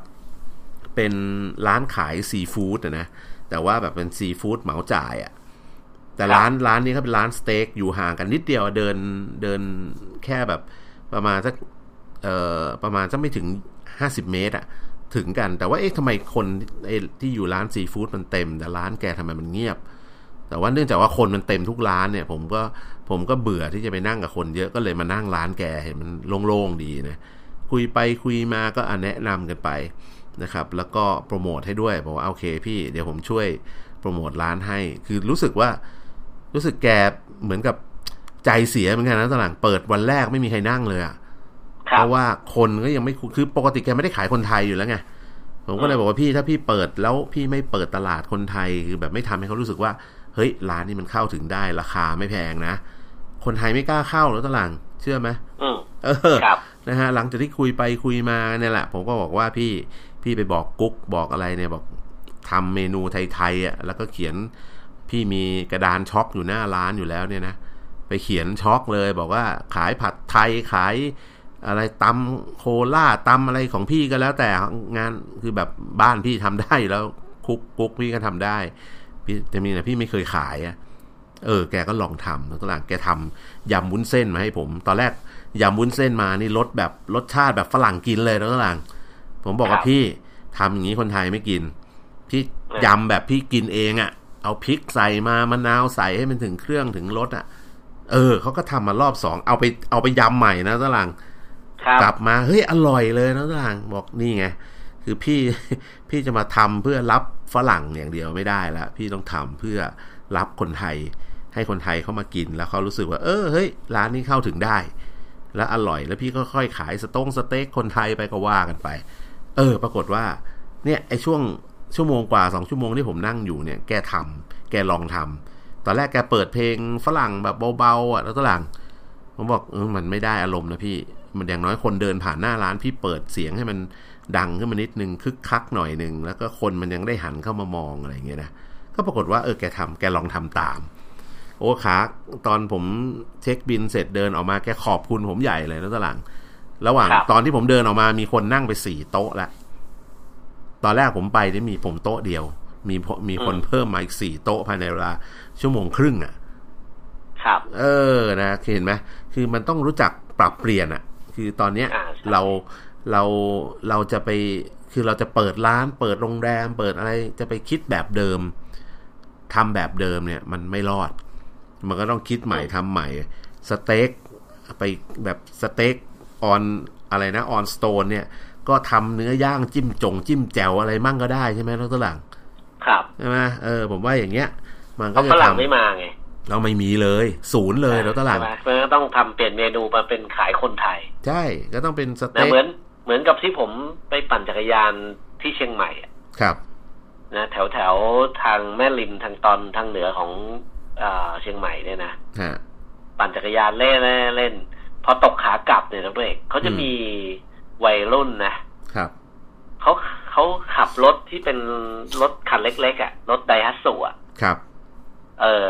เป็นร้านขายซีฟู้ดนะแต่ว่าแบบเป็นซีฟู้ดเหมาจ่ายอ่ะ แต่ร้านนี้เขาเป็นร้านสเต็กอยู่ห่างกันนิดเดียวเดินแค่แบบประมาณสักไม่ถึง50เมตรอะถึงกันแต่ว่าเอ๊ะทำไมคนที่อยู่ร้านซีฟู้ดมันเต็มแต่ร้านแกทำไมมันเงียบแต่ว่าเนื่องจากว่าคนมันเต็มทุกร้านเนี่ยผมก็เบื่อที่จะไปนั่งกับคนเยอะก็เลยมานั่งร้านแกเห็นมันโล่งๆดีนะคุยไปคุยมาก็แนะนำกันไปนะครับแล้วก็โปรโมทให้ด้วยบอกว่าโอเคพี่เดี๋ยวผมช่วยโปรโมทร้านให้คือรู้สึกแกเหมือนกับใจเสียเหมือนกันนะตอนหลังเปิดวันแรกไม่มีใครนั่งเลยอะเพราะว่าคนก็ยังไม่คือปกติแกไม่ได้ขายคนไทยอยู่แล้วไงผมก็เลยบอกว่าพี่ถ้าพี่เปิดแล้วพี่ไม่เปิดตลาดคนไทยคือแบบไม่ทำให้เขารู้สึกว่าเฮ้ยร้านนี้มันเข้าถึงได้ราคาไม่แพงนะคนไทยไม่กล้าเข้าแล้วตลาดเชื่อไหมนะฮะหลังจากที่คุยไปคุยมาเนี่ยแหละผมก็บอกว่าพี่ไปบอกกุ๊กบอกอะไรเนี่ยบอกทำเมนูไทยๆอ่ะแล้วก็เขียนพี่มีกระดานช็อคอยู่หน้าร้านอยู่แล้วเนี่ยนะไปเขียนช็อคเลยบอกว่าขายผัดไทยขายอะไรตำโคล่าตำอะไรของพี่ก็แล้วแต่งานคือแบบบ้านพี่ทำได้แล้วกุ๊กพี่ก็ทำได้แต่มีนะพี่ไม่เคยขายอ่ะแกก็ลองทำแล้วตลาดแกทำยำวุ้นเส้นมาให้ผมตอนแรกยำวุ้นเส้นมานี่รสชาติแบบฝรั่งกินเลยแล้วตลาดผมบอกว่าพี่ทำอย่างนี้คนไทยไม่กินพี่ยำแบบพี่กินเองอ่ะเอาพริกใส่มามะนาวใส่ให้มันถึงเครื่องถึงรสอ่ะเขาก็ทำมารอบสองเอาไปยำใหม่นะตลาดกลับมาเฮ้ยอร่อยเลยนะตลาดบอกนี่ไงคือพี่จะมาทำเพื่อรับฝรั่งอย่างเดียวไม่ได้แล้วพี่ต้องทำเพื่อรับคนไทยให้คนไทยเข้ามากินแล้วเขารู้สึกว่าเฮ้ยร้านนี้เข้าถึงได้แล้วอร่อยแล้วพี่ก็ค่อยขายสเต็กคนไทยไปก็ว่ากันไปปรากฏว่าเนี่ยไอ้ช่วงชั่วโมงกว่า2ชั่วโมงที่ผมนั่งอยู่เนี่ยแกลองทำตอนแรกแกเปิดเพลงฝรั่งแบบเบาๆอ่ะแล้วตอนหลังผมบอกมันไม่ได้อารมณ์นะพี่มันอย่างน้อยคนเดินผ่านหน้าร้านพี่เปิดเสียงให้มันดังขึ้นมานิดนึงคึกคักหน่อยนึงแล้วก็คนมันยังได้หันเข้ามามองอะไรอย่างเงี้ยนะก็ปรากฏว่าแกลองทำตามโอ้ขาตอนผมเช็คบินเสร็จเดินออกมาแกขอบคุณผมใหญ่เลยนะตะหลังระหว่างตอนที่ผมเดินออกมามีคนนั่งไป4โต๊ะละตอนแรกผมไปเนี่ยมีผมโต๊ะเดียวมีคนเพิ่มมาอีก4โต๊ะภายในเวลาชั่วโมงครึ่งอ่ะครับนะเห็นไหมคือมันต้องรู้จักปรับเปลี่ยนอ่ะคือตอนเนี้ยเราจะไปคือเราจะเปิดร้านเปิดโรงแรมเปิดอะไรจะไปคิดแบบเดิมทำแบบเดิมเนี่ยมันไม่รอดมันก็ต้องคิดใหม่ทำใหม่สเต็กไปแบบสเต็กออนอะไรนะออนสโตนเนี่ยก็ทำเนื้อย่างจิ้มแจ่วอะไรมั่งก็ได้ใช่ไหมแล้วตลาดครับใช่ไหมผมว่าอย่างเงี้ยมันก็จะทำฝรั่งไม่มาไงเราไม่มีเลยศูนย์เลยแล้วตลาดมันก็ต้องทำเปลี่ยนเมนูมาเป็นขายคนไทยใช่ก็ต้องเป็นสเต็กเหมือนกับที่ผมไปปั่นจักรยานที่เชียงใหม่อ่ะครับนะแถวทางแม่ริมทางตอนทางเหนือของเชียงใหม่เนี่ยนะปั่นจักรยานเล่นพอตกขากลับเนี่ยนะเพื่อนเขาจะมีวัยรุ่นนะครับเขาขับรถที่เป็นรถคันเล็กๆอ่ะรถไดฮัตสุอ่ะครับ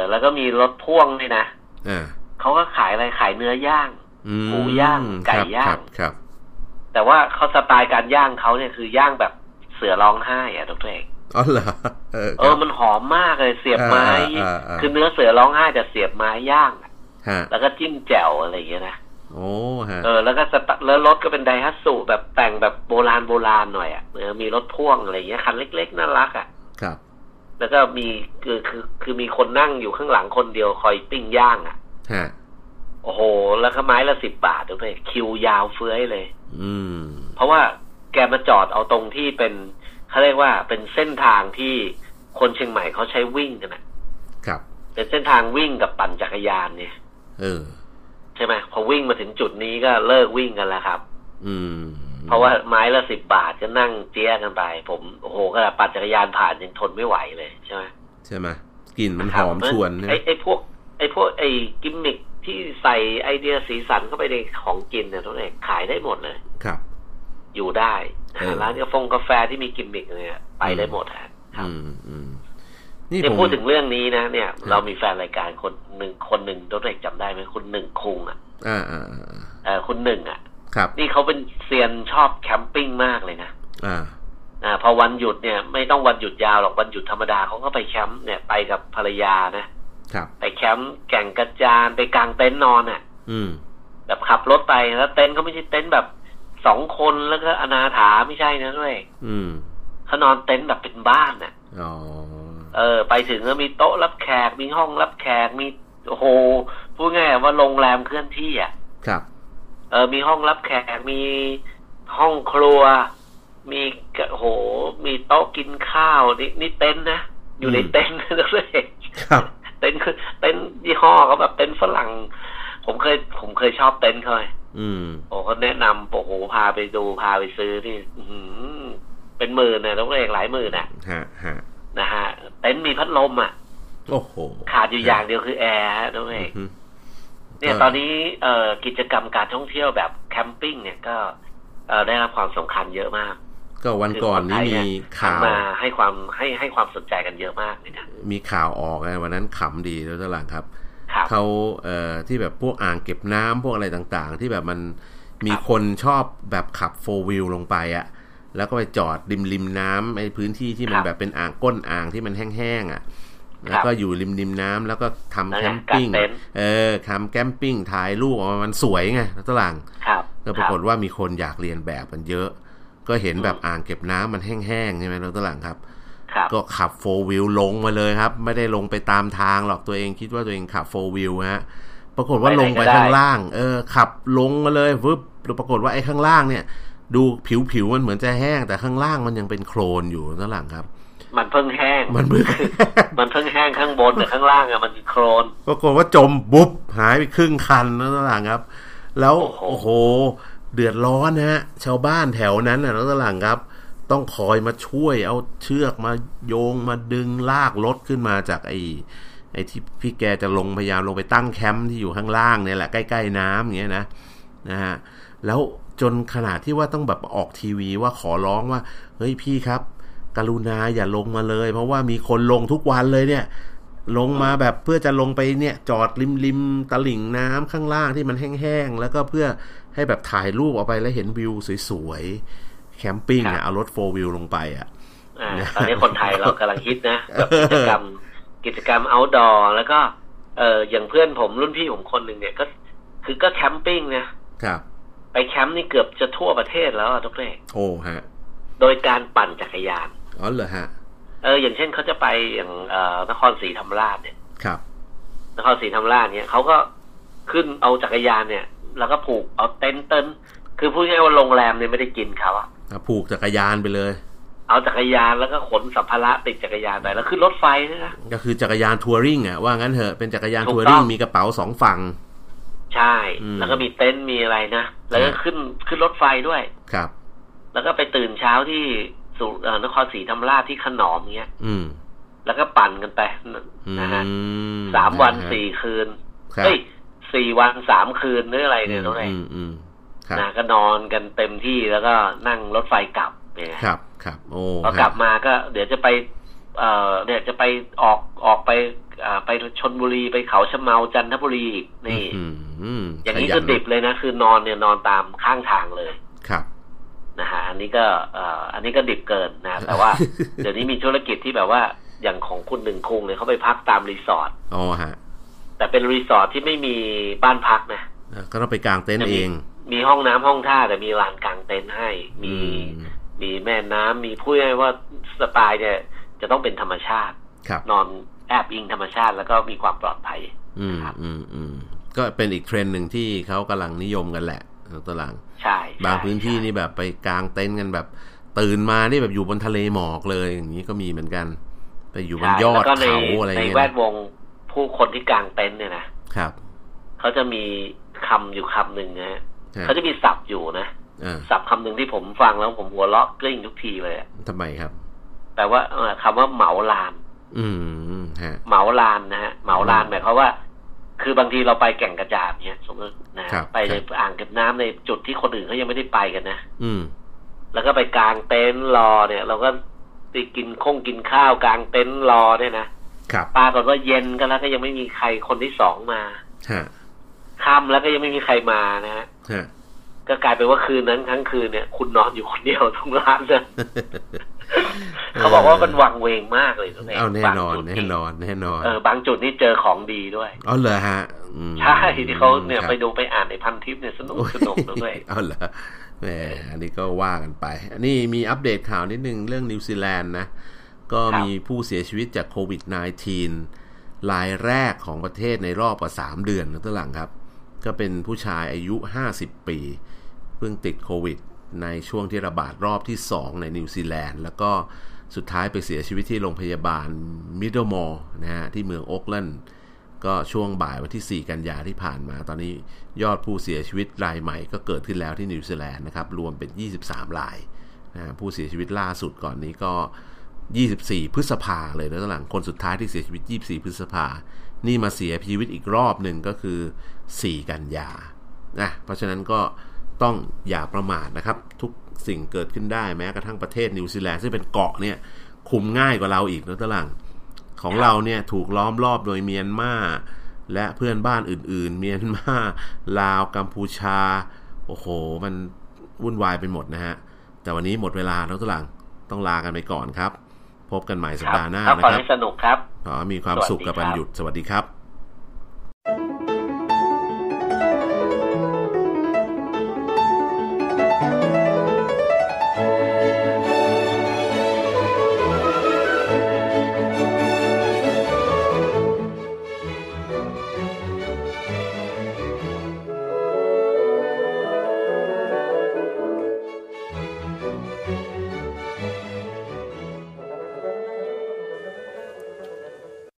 แล้วก็มีรถพ่วงด้วยนะเขาก็ขายอะไรขายเนื้อย่างหมูย่างไก่ย่างครับแต่ว่าเขาสไตล์การย่างเขาเนี่ยคือย่างแบบเสือร้องไห้อ่ะทุกท่านอ๋อเหรอมันหอมมากเลยเสียบไม้คือเนื้อเสือร้องไห้แต่เสียบไม้ย่างแล้วก็จิ้มแจ่วอะไรอย่างเงี้ยนะโอ้ฮะแล้วก็แล้วรถก็เป็นไดฮัตสุแบบแต่งแบบโบราณหน่อยอ่ะมีรถพ่วงอะไรอย่างเงี้ยคันเล็กๆน่ารักอ่ะครับแล้วก็มีคือมีคนนั่งอยู่ข้างหลังคนเดียวคอยปิ้งย่างอ่ะโอ้โหแล้วก็ไม้ละ10 บาททุกท่านคิวยาวเฟ้ยเลยเพราะว่าแกมาจอดเอาตรงที่เป็นเขาเรียกว่าเป็นเส้นทางที่คนเชียงใหม่เขาใช้วิ่งกันนะครับเป็นเส้นทางวิ่งกับปั่นจักรยานเนี่ยใช่ไหมพอวิ่งมาถึงจุดนี้ก็เลิกวิ่งกันแล้วครับเพราะว่าไม้ละ10 บาทก็นั่งเจี๊ยกันไปผมโอ้โหขนาดปั่นจักรยานผ่านยังทนไม่ไหวเลยใช่ไหมใช่ไหมกลิ่นมันหอมชวนไอ้พวกไอ้กิมมิคที่ใส่ไอเดียสีสันเข้าไปในของกินเนี่ยทุกอย่างขายได้หมดเลยครับอยู่ได้ร้านกาแฟที่มีกิมมิคเนี่ยไปได้หมดครับนี่พูดถึงเรื่องนี้นะเนี่ยเรามีแฟนรายการคนหนึ่งทุกท่านจำได้ไหมคุณหนึ่งคงอ่ะคุณหนึ่งอ่ะครับนี่เขาเป็นเซียนชอบแคมปิ้งมากเลยนะพอวันหยุดเนี่ยไม่ต้องวันหยุดยาวหรอกวันหยุดธรรมดาเขาก็ไปแคมป์เนี่ยไปกับภรรยานะ ไปแคมป์แก่งกระจานไปกางเต็นท์นอนอ่ะแบบขับรถไปแล้วเต็นท์เขาไม่ใช่เต็นท์แบบสองคนแล้วก็อนาถาไม่ใช่นะด้วยเขานอนเต็นท์แบบเป็นบ้านอ่ะไปถึงก็มีโต๊ะรับแขกมีห้องรับแขกมีโอ้โหพูดง่ายว่าโรงแรมเคลื่อนที่อ่ะครับมีห้องรับแขกมีห้องครัวมีโอ้โหมีโต๊ะกินข้าวนี่เต็นท์นะอยู่ในเต็นท์นั่นเลยครับเต็นท์ยี่ห้อเขาแบบเต็นท์ฝรั่งผมเคยชอบเต็นท์เขาโอ้เขาแนะนำโอ้โหพาไปดูพาไปซื้อนี่เป็นหมื่นนะต้องเอกหลายหมื่นนะนะฮะเต็นท์มีพัดลมอ่ะโอ้โหขาดอยู่อย่างเดียวคือแอร์ต้องเอกเนี่ยตอนนี้กิจกรรมการท่องเที่ยวแบบแคมปิ้งเนี่ยก็ได้รับความสำคัญเยอะมากก็วันก่อนนี้มีข่าวมาให้ความสนใจกันเยอะมากเลยนะมีข่าวออกนะวันนั้นขำดีแล้วต่างครับเขาที่แบบพวกอ่างเก็บน้ำพวกอะไรต่างๆที่แบบมันมีคนชอบแบบขับโฟร์วิลลงไปอ่ะแล้วก็ไปจอดริมน้ำไอ้พื้นที่ที่มันแบบเป็นอ่างก้นอ่างที่มันแห้งๆอ่ะแล้วก็อยู่ริมน้ำแล้วก็ทำแคมปิ้งทำแคมปิ้งถ่ายรูปออกมามันสวยไงแล้วต่างก็ปรากฏว่ามีคนอยากเรียนแบบมันเยอะก็เห็นแบบอ่างเก็บน้ำมันแห้งๆใช่ไหมเราตัวหลังครับก็ขับโฟร์วิลลงมาเลยครับไม่ได้ลงไปตามทางหรอกตัวเองคิดว่าตัวเองขับโฟร์วิลฮะปรากฏว่าลงไปข้างล่างขับลงมาเลยวึบปรากฏว่าไอ้ข้างล่างเนี่ยดูผิวมันเหมือนจะแห้งแต่ข้างล่างมันยังเป็นโคลนอยู่ตัวหลังครับมันเพิ่งแห้งมันเพิ่งแห้งข้างบนแต่ข้างล่างอะมันโคลนปรากฏว่าจมบุบหายไปครึ่งคันตัวหลังครับแล้วโอ้โหเดือดร้อนนะฮะชาวบ้านแถวนั้นนะแล้วตะหลังครับต้องคอยมาช่วยเอาเชือกมาโยงมาดึงลากรถขึ้นมาจากไอ้ที่พี่แกจะลงพยายามลงไปตั้งแคมป์ที่อยู่ข้างล่างเนี่ยแหละใกล้ๆน้ำอย่างเงี้ยนะฮะแล้วจนขนาดที่ว่าต้องแบบออกทีวีว่าขอร้องว่าเฮ้ยพี่ครับกรุณาอย่าลงมาเลยเพราะว่ามีคนลงทุกวันเลยเนี่ยลงมาแบบเพื่อจะลงไปเนี่ยจอดริมตลิ่งน้ำข้างล่างที่มันแห้งๆแล้วก็เพื่อให้แบบถ่ายรูปออกไปแล้วเห็นวิวสวยๆแคมปิ้งเนี่ยเอารถโฟร์วิลลงไปอ่ะตอนนี้คนไทยเรากำลังฮิตนะแบบกิจกรรมเอาท์ดอร์แล้วก็อย่างเพื่อนผมรุ่นพี่ผมคนหนึ่งเนี่ยก็แคมปิ้งนะครับไปแคมป์นี่เกือบจะทั่วประเทศแล้วทุกเรื่องโอ้ฮะโดยการปั่นจักรยานอ๋อเหรอฮะอย่างเช่นเขาจะไปอย่างนครศรีธรรมราชเนี่ยครับนครศรีธรรมราชเนี่ยเขาก็ขึ้นเอาจักรยานเนี่ยแล้วก็ผูกเอาเต็นท์คือพูดง่ายว่าโรงแรมเนี่ยไม่ได้กินเขาอะผูกจักรยานไปเลยเอาจักรยานแล้วก็ขนสัมภาระติดจักรยานไปแล้วขึ้นรถไฟนะก็คือจักรยานทัวริงอะว่างั้นเถอะเป็นจักรยานทัวริงมีกระเป๋าสองฝั่งใช่แล้วก็มีเต็นท์มีอะไรนะแล้วก็ขึ้นรถไฟด้วยครับแล้วก็ไปตื่นเช้าที่นครศรีธรรมราชที่ขนอมเงี้ยแล้วก็ปั่นกันไปนะฮะ3 วัน 4 คืนเฮ้ย4 วัน 3 คืนหรืออะไรเนี่ยตรงไหนนะก็นอนกันเต็มที่แล้วก็นั่งรถไฟกลับเนี่ยครับโอ้พอกลับมาก็เดี๋ยวจะไปจะไปออกไปชลบุรีไปเขาชะเมาจันทบุรีอีกนี่อย่างนี้คือดิบเลยนะคือนอนเนี่ยนอนตามข้างทางเลยครับนะฮะอันนี้ก็ดิบเกินนะแต่ว่าเดี๋ยวนี้มีธุรกิจที่แบบว่าอย่างของคุณหนึ่งคงเลยเขาไปพักตามรีสอร์ทอ๋อฮะแต่เป็นรีสอร์ทที่ไม่มีบ้านพักนะก็ต้องไปกางเต็นท์เองมีห้องน้ำห้องท่าแต่มีลานกางเต็นท์ให้มีแม่น้ำมีพูดง่ายว่าสไตล์เนี่ยจะต้องเป็นธรรมชาตินอนแอบอิงธรรมชาติแล้วก็มีความปลอดภัยครับก็เป็นอีกเทรนด์หนึ่งที่เขากำลังนิยมกันแหละตลาดใช่บางพื้นที่นี่แบบไปกางเต็นท์กันแบบตื่นมานี่แบบอยู่บนทะเลหมอกเลยอย่างนี้ก็มีเหมือนกันไปอยู่บนยอดเขาอะไรอย่างเงี้ยในแวดวงผู้คนที่กางเต็นท์เนี่ยนะครับเขาจะมีคำอยู่คำหนึ่งนะเขาจะมีศัพท์อยู่นะศัพท์คำหนึ่งที่ผมฟังแล้วผมหัวเราะกลิ้งทุกทีเลยทำไมครับแต่ว่าคำว่าเหมาลานเหมาลานนะฮะเหมาลานหมายความว่าคือบางทีเราไปแก่งกระจานเนี่ยสมมตินะไปในอ่างเก็บน้ำในจุดที่คนอื่นเขายังไม่ได้ไปกันนะแล้วก็ไปกางเต็นท์รอเนี่ยเราก็ไปกินข้าวกางเต็นท์รอเนี่ยนะปรากฏว่าเย็นก็แล้วก็ยังไม่มีใครคนที่สองมาค่ำแล้วก็ยังไม่มีใครมานะฮะก็กลายเป็นว่าคืนนั้นทั้งคืนเนี่ยคุณนอนอยู่คนเดียวทั้งร้านเลย เขาบอกว่ามันวังเวงมากเลยตัวเองบางจุดแน่นอนบางจุดนี่เจอของดีด้วยอ๋อเหรอฮะใช่ที่เขาเนี่ยไปดูไปอ่านในพันทิปเนี่ยสนุกด้วยอ๋อเหรอแหมอันนี้ก็ว่ากันไปอันนี้มีอัปเดตข่าวนิดนึงเรื่องนิวซีแลนด์นะก็มีผู้เสียชีวิตจากโควิด -19 รายแรกของประเทศในรอบกว่า3เดือนนะตัวหลังครับก็เป็นผู้ชายอายุ50ปีเพิ่งติดโควิดในช่วงที่ระบาดรอบที่2ในนิวซีแลนด์แล้วก็สุดท้ายไปเสียชีวิตที่โรงพยาบาลมิดเดิลมอร์นะฮะที่เมืองโอ๊คแลนด์ก็ช่วงบ่ายวันที่4กันยาที่ผ่านมาตอนนี้ยอดผู้เสียชีวิตรายใหม่ก็เกิดขึ้นแล้วที่นิวซีแลนด์นะครับรวมเป็น23รายนะผู้เสียชีวิตล่าสุดก่อนนี้ก็24พฤษภาเลยแล้วหลังคนสุดท้ายที่เสียชีวิต24พฤษภานี่มาเสียชีวิตอีกรอบหนึ่งก็คือ4กันยานะเพราะฉะนั้นก็ต้องอย่าประมาทนะครับทุกสิ่งเกิดขึ้นได้แม้กระทั่งประเทศนิวซีแลนด์ซึ่งเป็นเกาะเนี่ยคุมง่ายกว่าเราอีกนะตะลังของเราเนี่ยถูกล้อมรอบโดยเมียนมาและเพื่อนบ้านอื่นๆเมียนมาลาวกัมพูชาโอ้โหมันวุ่นวายไปหมดนะฮะแต่วันนี้หมดเวลาแล้วตะลังต้องลากันไปก่อนครับพบกันใหม่สัปดาห์หน้านะครับขอให้สนุกครับขอมีความสุขกับวันหยุดสวัสดีครับ